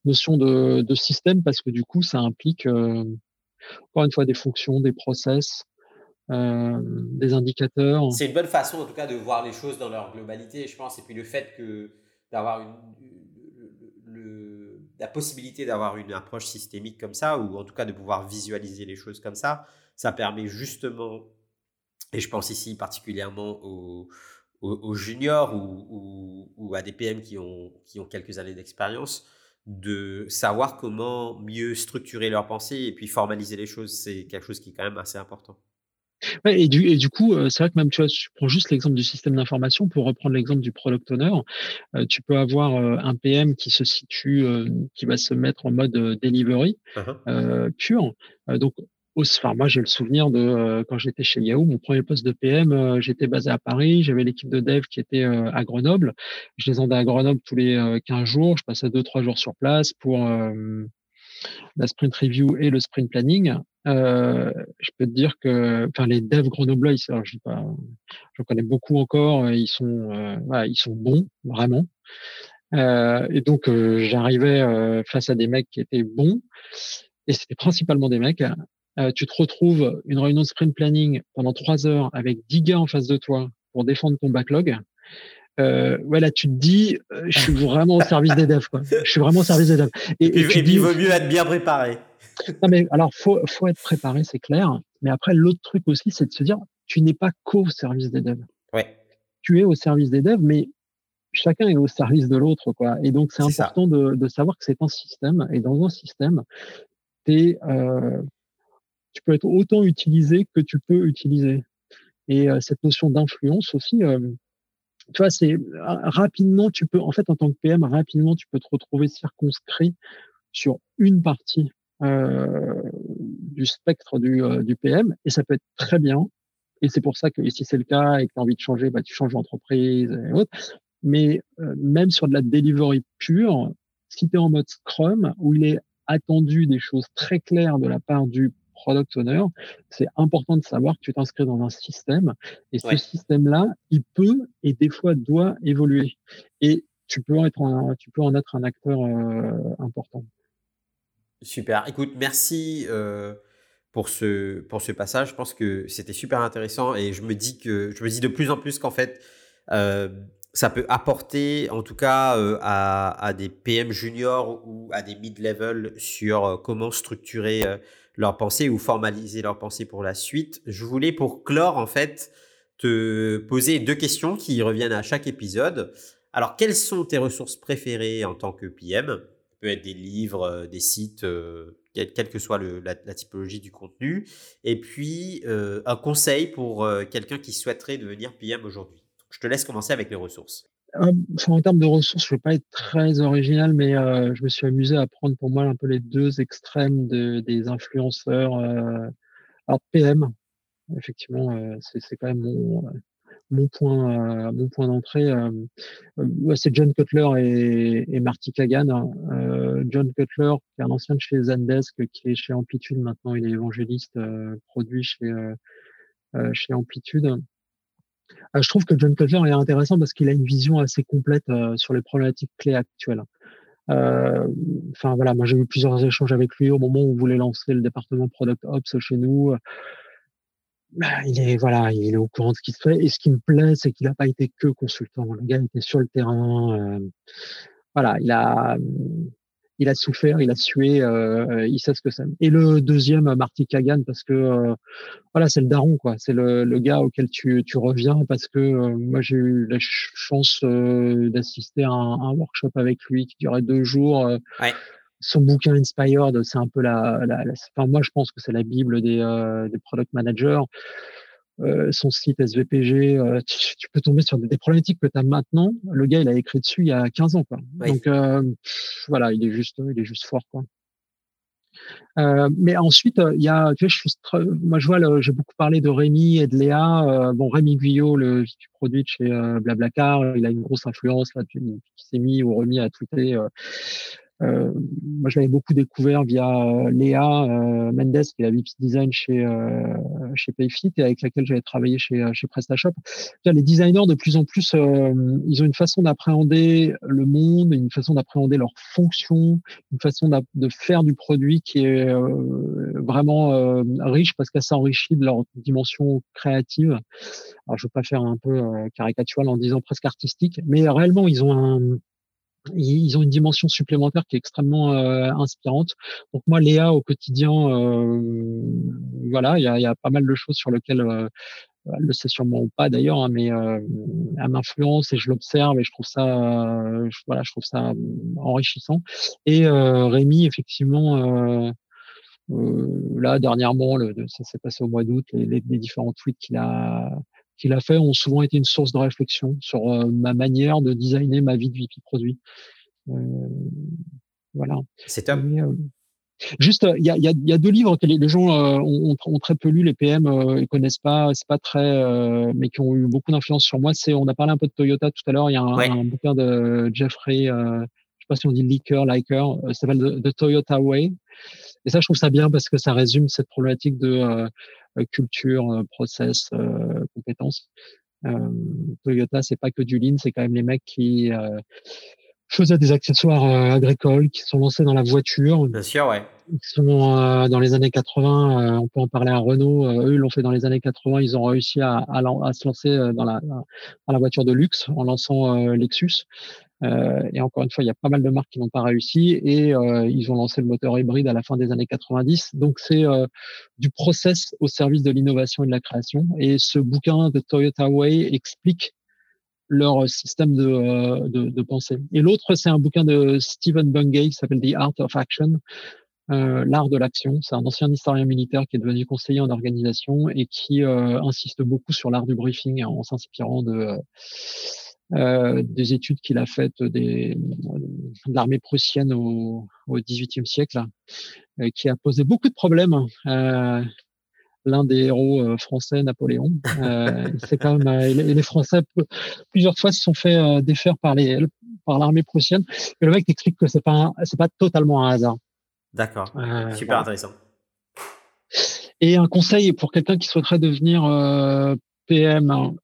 notion de système, parce que du coup ça implique encore une fois des fonctions, des process, des indicateurs. C'est une bonne façon en tout cas de voir les choses dans leur globalité, je pense. Et puis le fait que d'avoir la possibilité d'avoir une approche systémique comme ça, ou en tout cas de pouvoir visualiser les choses comme ça, ça permet justement, et je pense ici particulièrement aux juniors ou à des PM qui ont quelques années d'expérience, de savoir comment mieux structurer leurs pensées et puis formaliser les choses. C'est quelque chose qui est quand même assez important. Ouais, et du coup, c'est vrai que même, tu vois, je prends juste l'exemple du système d'information pour reprendre l'exemple du product owner. Tu peux avoir un PM qui se situe, qui va se mettre en mode delivery pur. Donc, moi, j'ai le souvenir de quand j'étais chez Yahoo, mon premier poste de PM, j'étais basé à Paris, j'avais l'équipe de dev qui était à Grenoble. Je les emmenais à Grenoble tous les 15 jours, je passais 2-3 jours sur place pour la sprint review et le sprint planning. Je peux te dire que, enfin, les devs grenoblois, je dis pas, j'en connais beaucoup encore, ils sont bons, vraiment. Et donc, j'arrivais face à des mecs qui étaient bons, et c'était principalement des mecs. Tu te retrouves une réunion de sprint planning pendant 3 heures avec 10 gars en face de toi pour défendre ton backlog. Là, tu te dis, je suis vraiment au service des devs, quoi. Je suis vraiment au service des devs. Et puis, il vaut mieux être bien préparé. Non, mais alors, faut être préparé, c'est clair. Mais après, l'autre truc aussi, c'est de se dire, tu n'es pas qu'au service des devs. Ouais. Tu es au service des devs, mais chacun est au service de l'autre, quoi. Et donc, c'est important de savoir que c'est un système. Et dans un système, tu peux être autant utilisé que tu peux utiliser. Et cette notion d'influence aussi, tu vois, c'est rapidement, tu peux, en fait, en tant que PM, rapidement, tu peux te retrouver circonscrit sur une partie du spectre du PM, et ça peut être très bien. Et c'est pour ça que, si c'est le cas et que tu as envie de changer, tu changes d'entreprise et autres. Mais même sur de la delivery pure, si tu es en mode Scrum, où il est attendu des choses très claires de la part du product owner, c'est important de savoir que tu t'inscris dans un système et ce système-là, il peut et des fois doit évoluer. Et tu peux en être un acteur important. Super. Écoute, merci pour ce passage. Je pense que c'était super intéressant et je me dis de plus en plus qu'en fait, ça peut apporter, en tout cas, à des PM juniors ou à des mid-level sur comment structurer leur pensée ou formaliser leur pensée pour la suite. Je voulais, pour clore, en fait, te poser 2 questions qui reviennent à chaque épisode. Alors, quelles sont tes ressources préférées en tant que PM ? Ça peut être des livres, des sites, quelle que soit la typologie du contenu. Et puis, un conseil pour quelqu'un qui souhaiterait devenir PM aujourd'hui. Je te laisse commencer avec les ressources. En termes de ressources, je ne vais pas être très original, mais je me suis amusé à prendre pour moi un peu les 2 extrêmes des influenceurs. Alors PM, effectivement, c'est quand même mon point d'entrée. C'est John Cutler et Marty Kagan. John Cutler, qui est un ancien de chez Zendesk, qui est chez Amplitude maintenant, il est évangéliste, produit chez Amplitude. Je trouve que John Cutler est intéressant parce qu'il a une vision assez complète sur les problématiques clés actuelles. Moi j'ai eu plusieurs échanges avec lui au moment où on voulait lancer le département Product Ops chez nous. Il est au courant de ce qui se fait. Et ce qui me plaît, c'est qu'il n'a pas été que consultant. Le gars était sur le terrain. Il a souffert, il a sué, il sait ce que c'est. Et le 2e, Marty Kagan, parce que c'est le daron, quoi. C'est le gars auquel tu reviens, parce que moi j'ai eu la chance d'assister à un workshop avec lui qui durait 2 jours. Son bouquin Inspired, c'est un peu moi je pense que c'est la bible des product managers. Son site SVPG, tu peux tomber sur des problématiques que tu as maintenant. Le gars, il a écrit dessus il y a 15 ans, quoi. Oui. Donc, il est juste fort, quoi. Mais ensuite, j'ai beaucoup parlé de Rémi et de Léa. Rémi Guyot, le produit de chez Blablacar, il a une grosse influence, là, qui s'est mis ou remis à tweeter. Moi, je l'avais beaucoup découvert via Léa Mendes, qui est la VP Design chez Payfit et avec laquelle j'avais travaillé chez PrestaShop. Les designers, de plus en plus, ils ont une façon d'appréhender le monde, une façon d'appréhender leurs fonctions, une façon de faire du produit qui est vraiment riche parce qu'elle s'enrichit de leur dimension créative. Alors, je ne veux pas faire un peu caricatural en disant presque artistique, mais réellement, ils ont une dimension supplémentaire qui est extrêmement inspirante. Donc moi, Léa, au quotidien, il y a pas mal de choses sur lesquelles elle le sait sûrement pas d'ailleurs, hein, mais elle m'influence et je l'observe et je trouve ça, enrichissant. Et Rémi, effectivement. Là, dernièrement, ça s'est passé au mois d'août, les différents tweets qu'il a fait ont souvent été une source de réflexion sur ma manière de designer ma vie de VP produit. C'est top. Juste, il y a 2 livres que les gens ont très peu lu, les PM ils connaissent pas, c'est pas très, mais qui ont eu beaucoup d'influence sur moi. On a parlé un peu de Toyota tout à l'heure. Il y a un bouquin de Jeffrey, je sais pas si on dit Liker, ça s'appelle The Toyota Way. Et ça, je trouve ça bien parce que ça résume cette problématique de culture, process, compétences. Toyota, c'est pas que du lean, c'est quand même les mecs qui faisaient des accessoires agricoles, qui se sont lancés dans la voiture. Bien sûr, ouais. Qui sont dans les années 80, on peut en parler à Renault. Eux, ils l'ont fait dans les années 80. Ils ont réussi à se lancer dans la voiture de luxe en lançant Lexus. Et encore une fois, il y a pas mal de marques qui n'ont pas réussi et ils ont lancé le moteur hybride à la fin des années 90. Donc, c'est du process au service de l'innovation et de la création. Et ce bouquin de Toyota Way explique leur système de pensée. Et l'autre, c'est un bouquin de Stephen Bungay qui s'appelle The Art of Action, l'art de l'action. C'est un ancien historien militaire qui est devenu conseiller en organisation et qui insiste beaucoup sur l'art du briefing en s'inspirant des études qu'il a faites de l'armée prussienne au XVIIIe siècle, qui a posé beaucoup de problèmes. L'un des héros français, Napoléon, c'est quand même. Les Français plusieurs fois se sont fait défaire par l'armée prussienne. Et le mec explique que c'est pas totalement un hasard. D'accord. Super intéressant. Et un conseil pour quelqu'un qui souhaiterait devenir PM.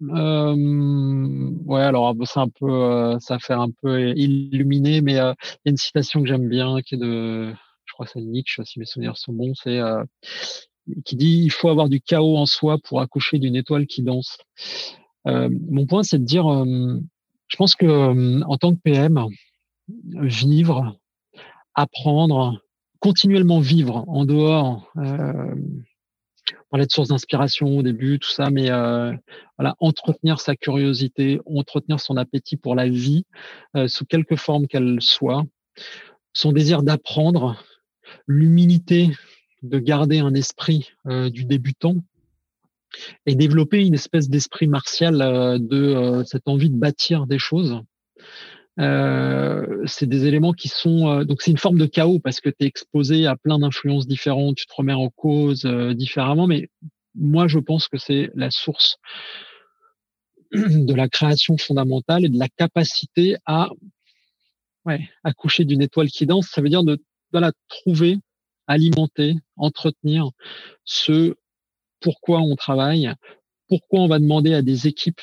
Ouais, alors c'est un peu, ça va faire un peu illuminé, mais il y a une citation que j'aime bien, qui est de, je crois que c'est Nietzsche, si mes souvenirs sont bons, c'est qui dit « Il faut avoir du chaos en soi pour accoucher d'une étoile qui danse ». Mon point, c'est de dire, je pense que en tant que PM, vivre, apprendre, continuellement vivre en dehors. On parlait de sources d'inspiration au début, tout ça, mais voilà, entretenir sa curiosité, entretenir son appétit pour la vie, sous quelque forme qu'elle soit, son désir d'apprendre, l'humilité de garder un esprit du débutant et développer une espèce d'esprit martial de cette envie de bâtir des choses. C'est des éléments qui sont donc c'est une forme de chaos parce que tu es exposé à plein d'influences différentes, tu te remets en cause différemment, mais moi je pense que c'est la source de la création fondamentale et de la capacité à accoucher d'une étoile qui danse. Ça veut dire de la trouver, alimenter, entretenir ce pourquoi on travaille, pourquoi on va demander à des équipes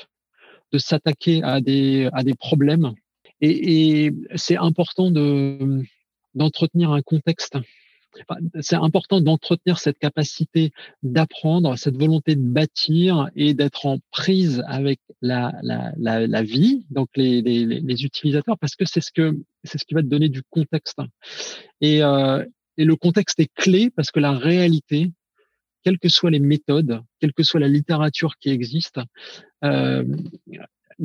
de s'attaquer à des problèmes. Et c'est important d'entretenir un contexte. Enfin, c'est important d'entretenir cette capacité d'apprendre, cette volonté de bâtir et d'être en prise avec la vie, donc les utilisateurs, parce que c'est ce qui va te donner du contexte. Et le contexte est clé parce que la réalité, quelles que soient les méthodes, quelle que soit la littérature qui existe, les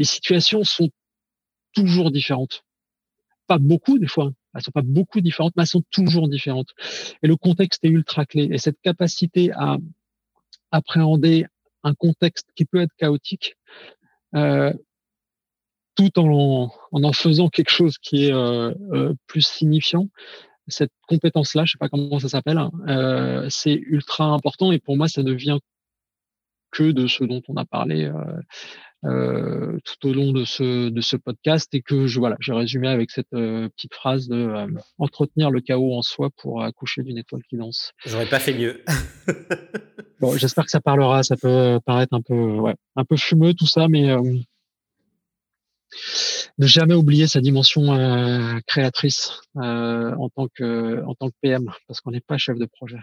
situations sont toujours différentes. Pas beaucoup, des fois. Elles sont pas beaucoup différentes, mais elles sont toujours différentes. Et le contexte est ultra clé. Et cette capacité à appréhender un contexte qui peut être chaotique, tout en faisant quelque chose qui est plus signifiant, cette compétence-là, je sais pas comment ça s'appelle, c'est ultra important. Et pour moi, ça ne vient que de ce dont on a parlé tout au long de ce podcast, et que j'ai résumé avec cette petite phrase de entretenir le chaos en soi pour accoucher d'une étoile qui danse. J'aurais pas fait mieux. Bon, j'espère que ça parlera. Ça peut paraître un peu fumeux tout ça, mais ne jamais oublier sa dimension créatrice en tant que PM, parce qu'on n'est pas chef de projet.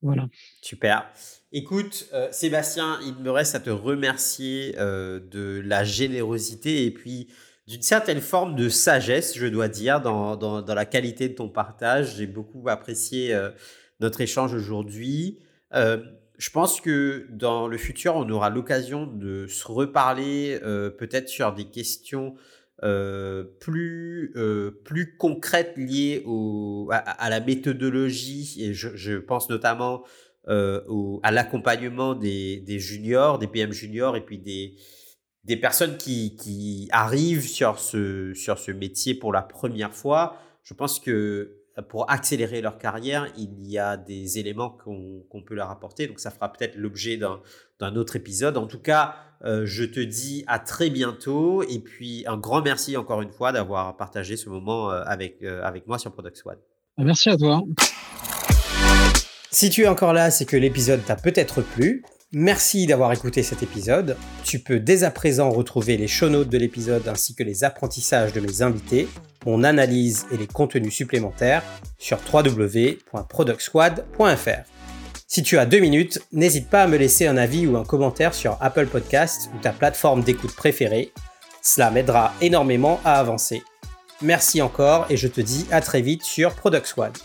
Voilà. Super. Écoute, Sébastien, il me reste à te remercier de la générosité et puis d'une certaine forme de sagesse, je dois dire, dans la qualité de ton partage. J'ai beaucoup apprécié notre échange aujourd'hui. Je pense que dans le futur, on aura l'occasion de se reparler peut-être sur des questions plus concrètes liées à la méthodologie, et je pense notamment à l'accompagnement des juniors, des PM juniors, et puis des personnes qui arrivent sur ce métier pour la première fois. Je pense que pour accélérer leur carrière, il y a des éléments qu'on peut leur apporter. Donc, ça fera peut-être l'objet d'un autre épisode. En tout cas, je te dis à très bientôt. Et puis, un grand merci encore une fois d'avoir partagé ce moment avec moi sur Products One. Merci à toi. Si tu es encore là, c'est que l'épisode t'a peut-être plu. Merci d'avoir écouté cet épisode. Tu peux dès à présent retrouver les show notes de l'épisode ainsi que les apprentissages de mes invités, mon analyse et les contenus supplémentaires sur www.productsquad.fr. Si tu as 2 minutes, n'hésite pas à me laisser un avis ou un commentaire sur Apple Podcasts ou ta plateforme d'écoute préférée. Cela m'aidera énormément à avancer. Merci encore et je te dis à très vite sur Products Squad.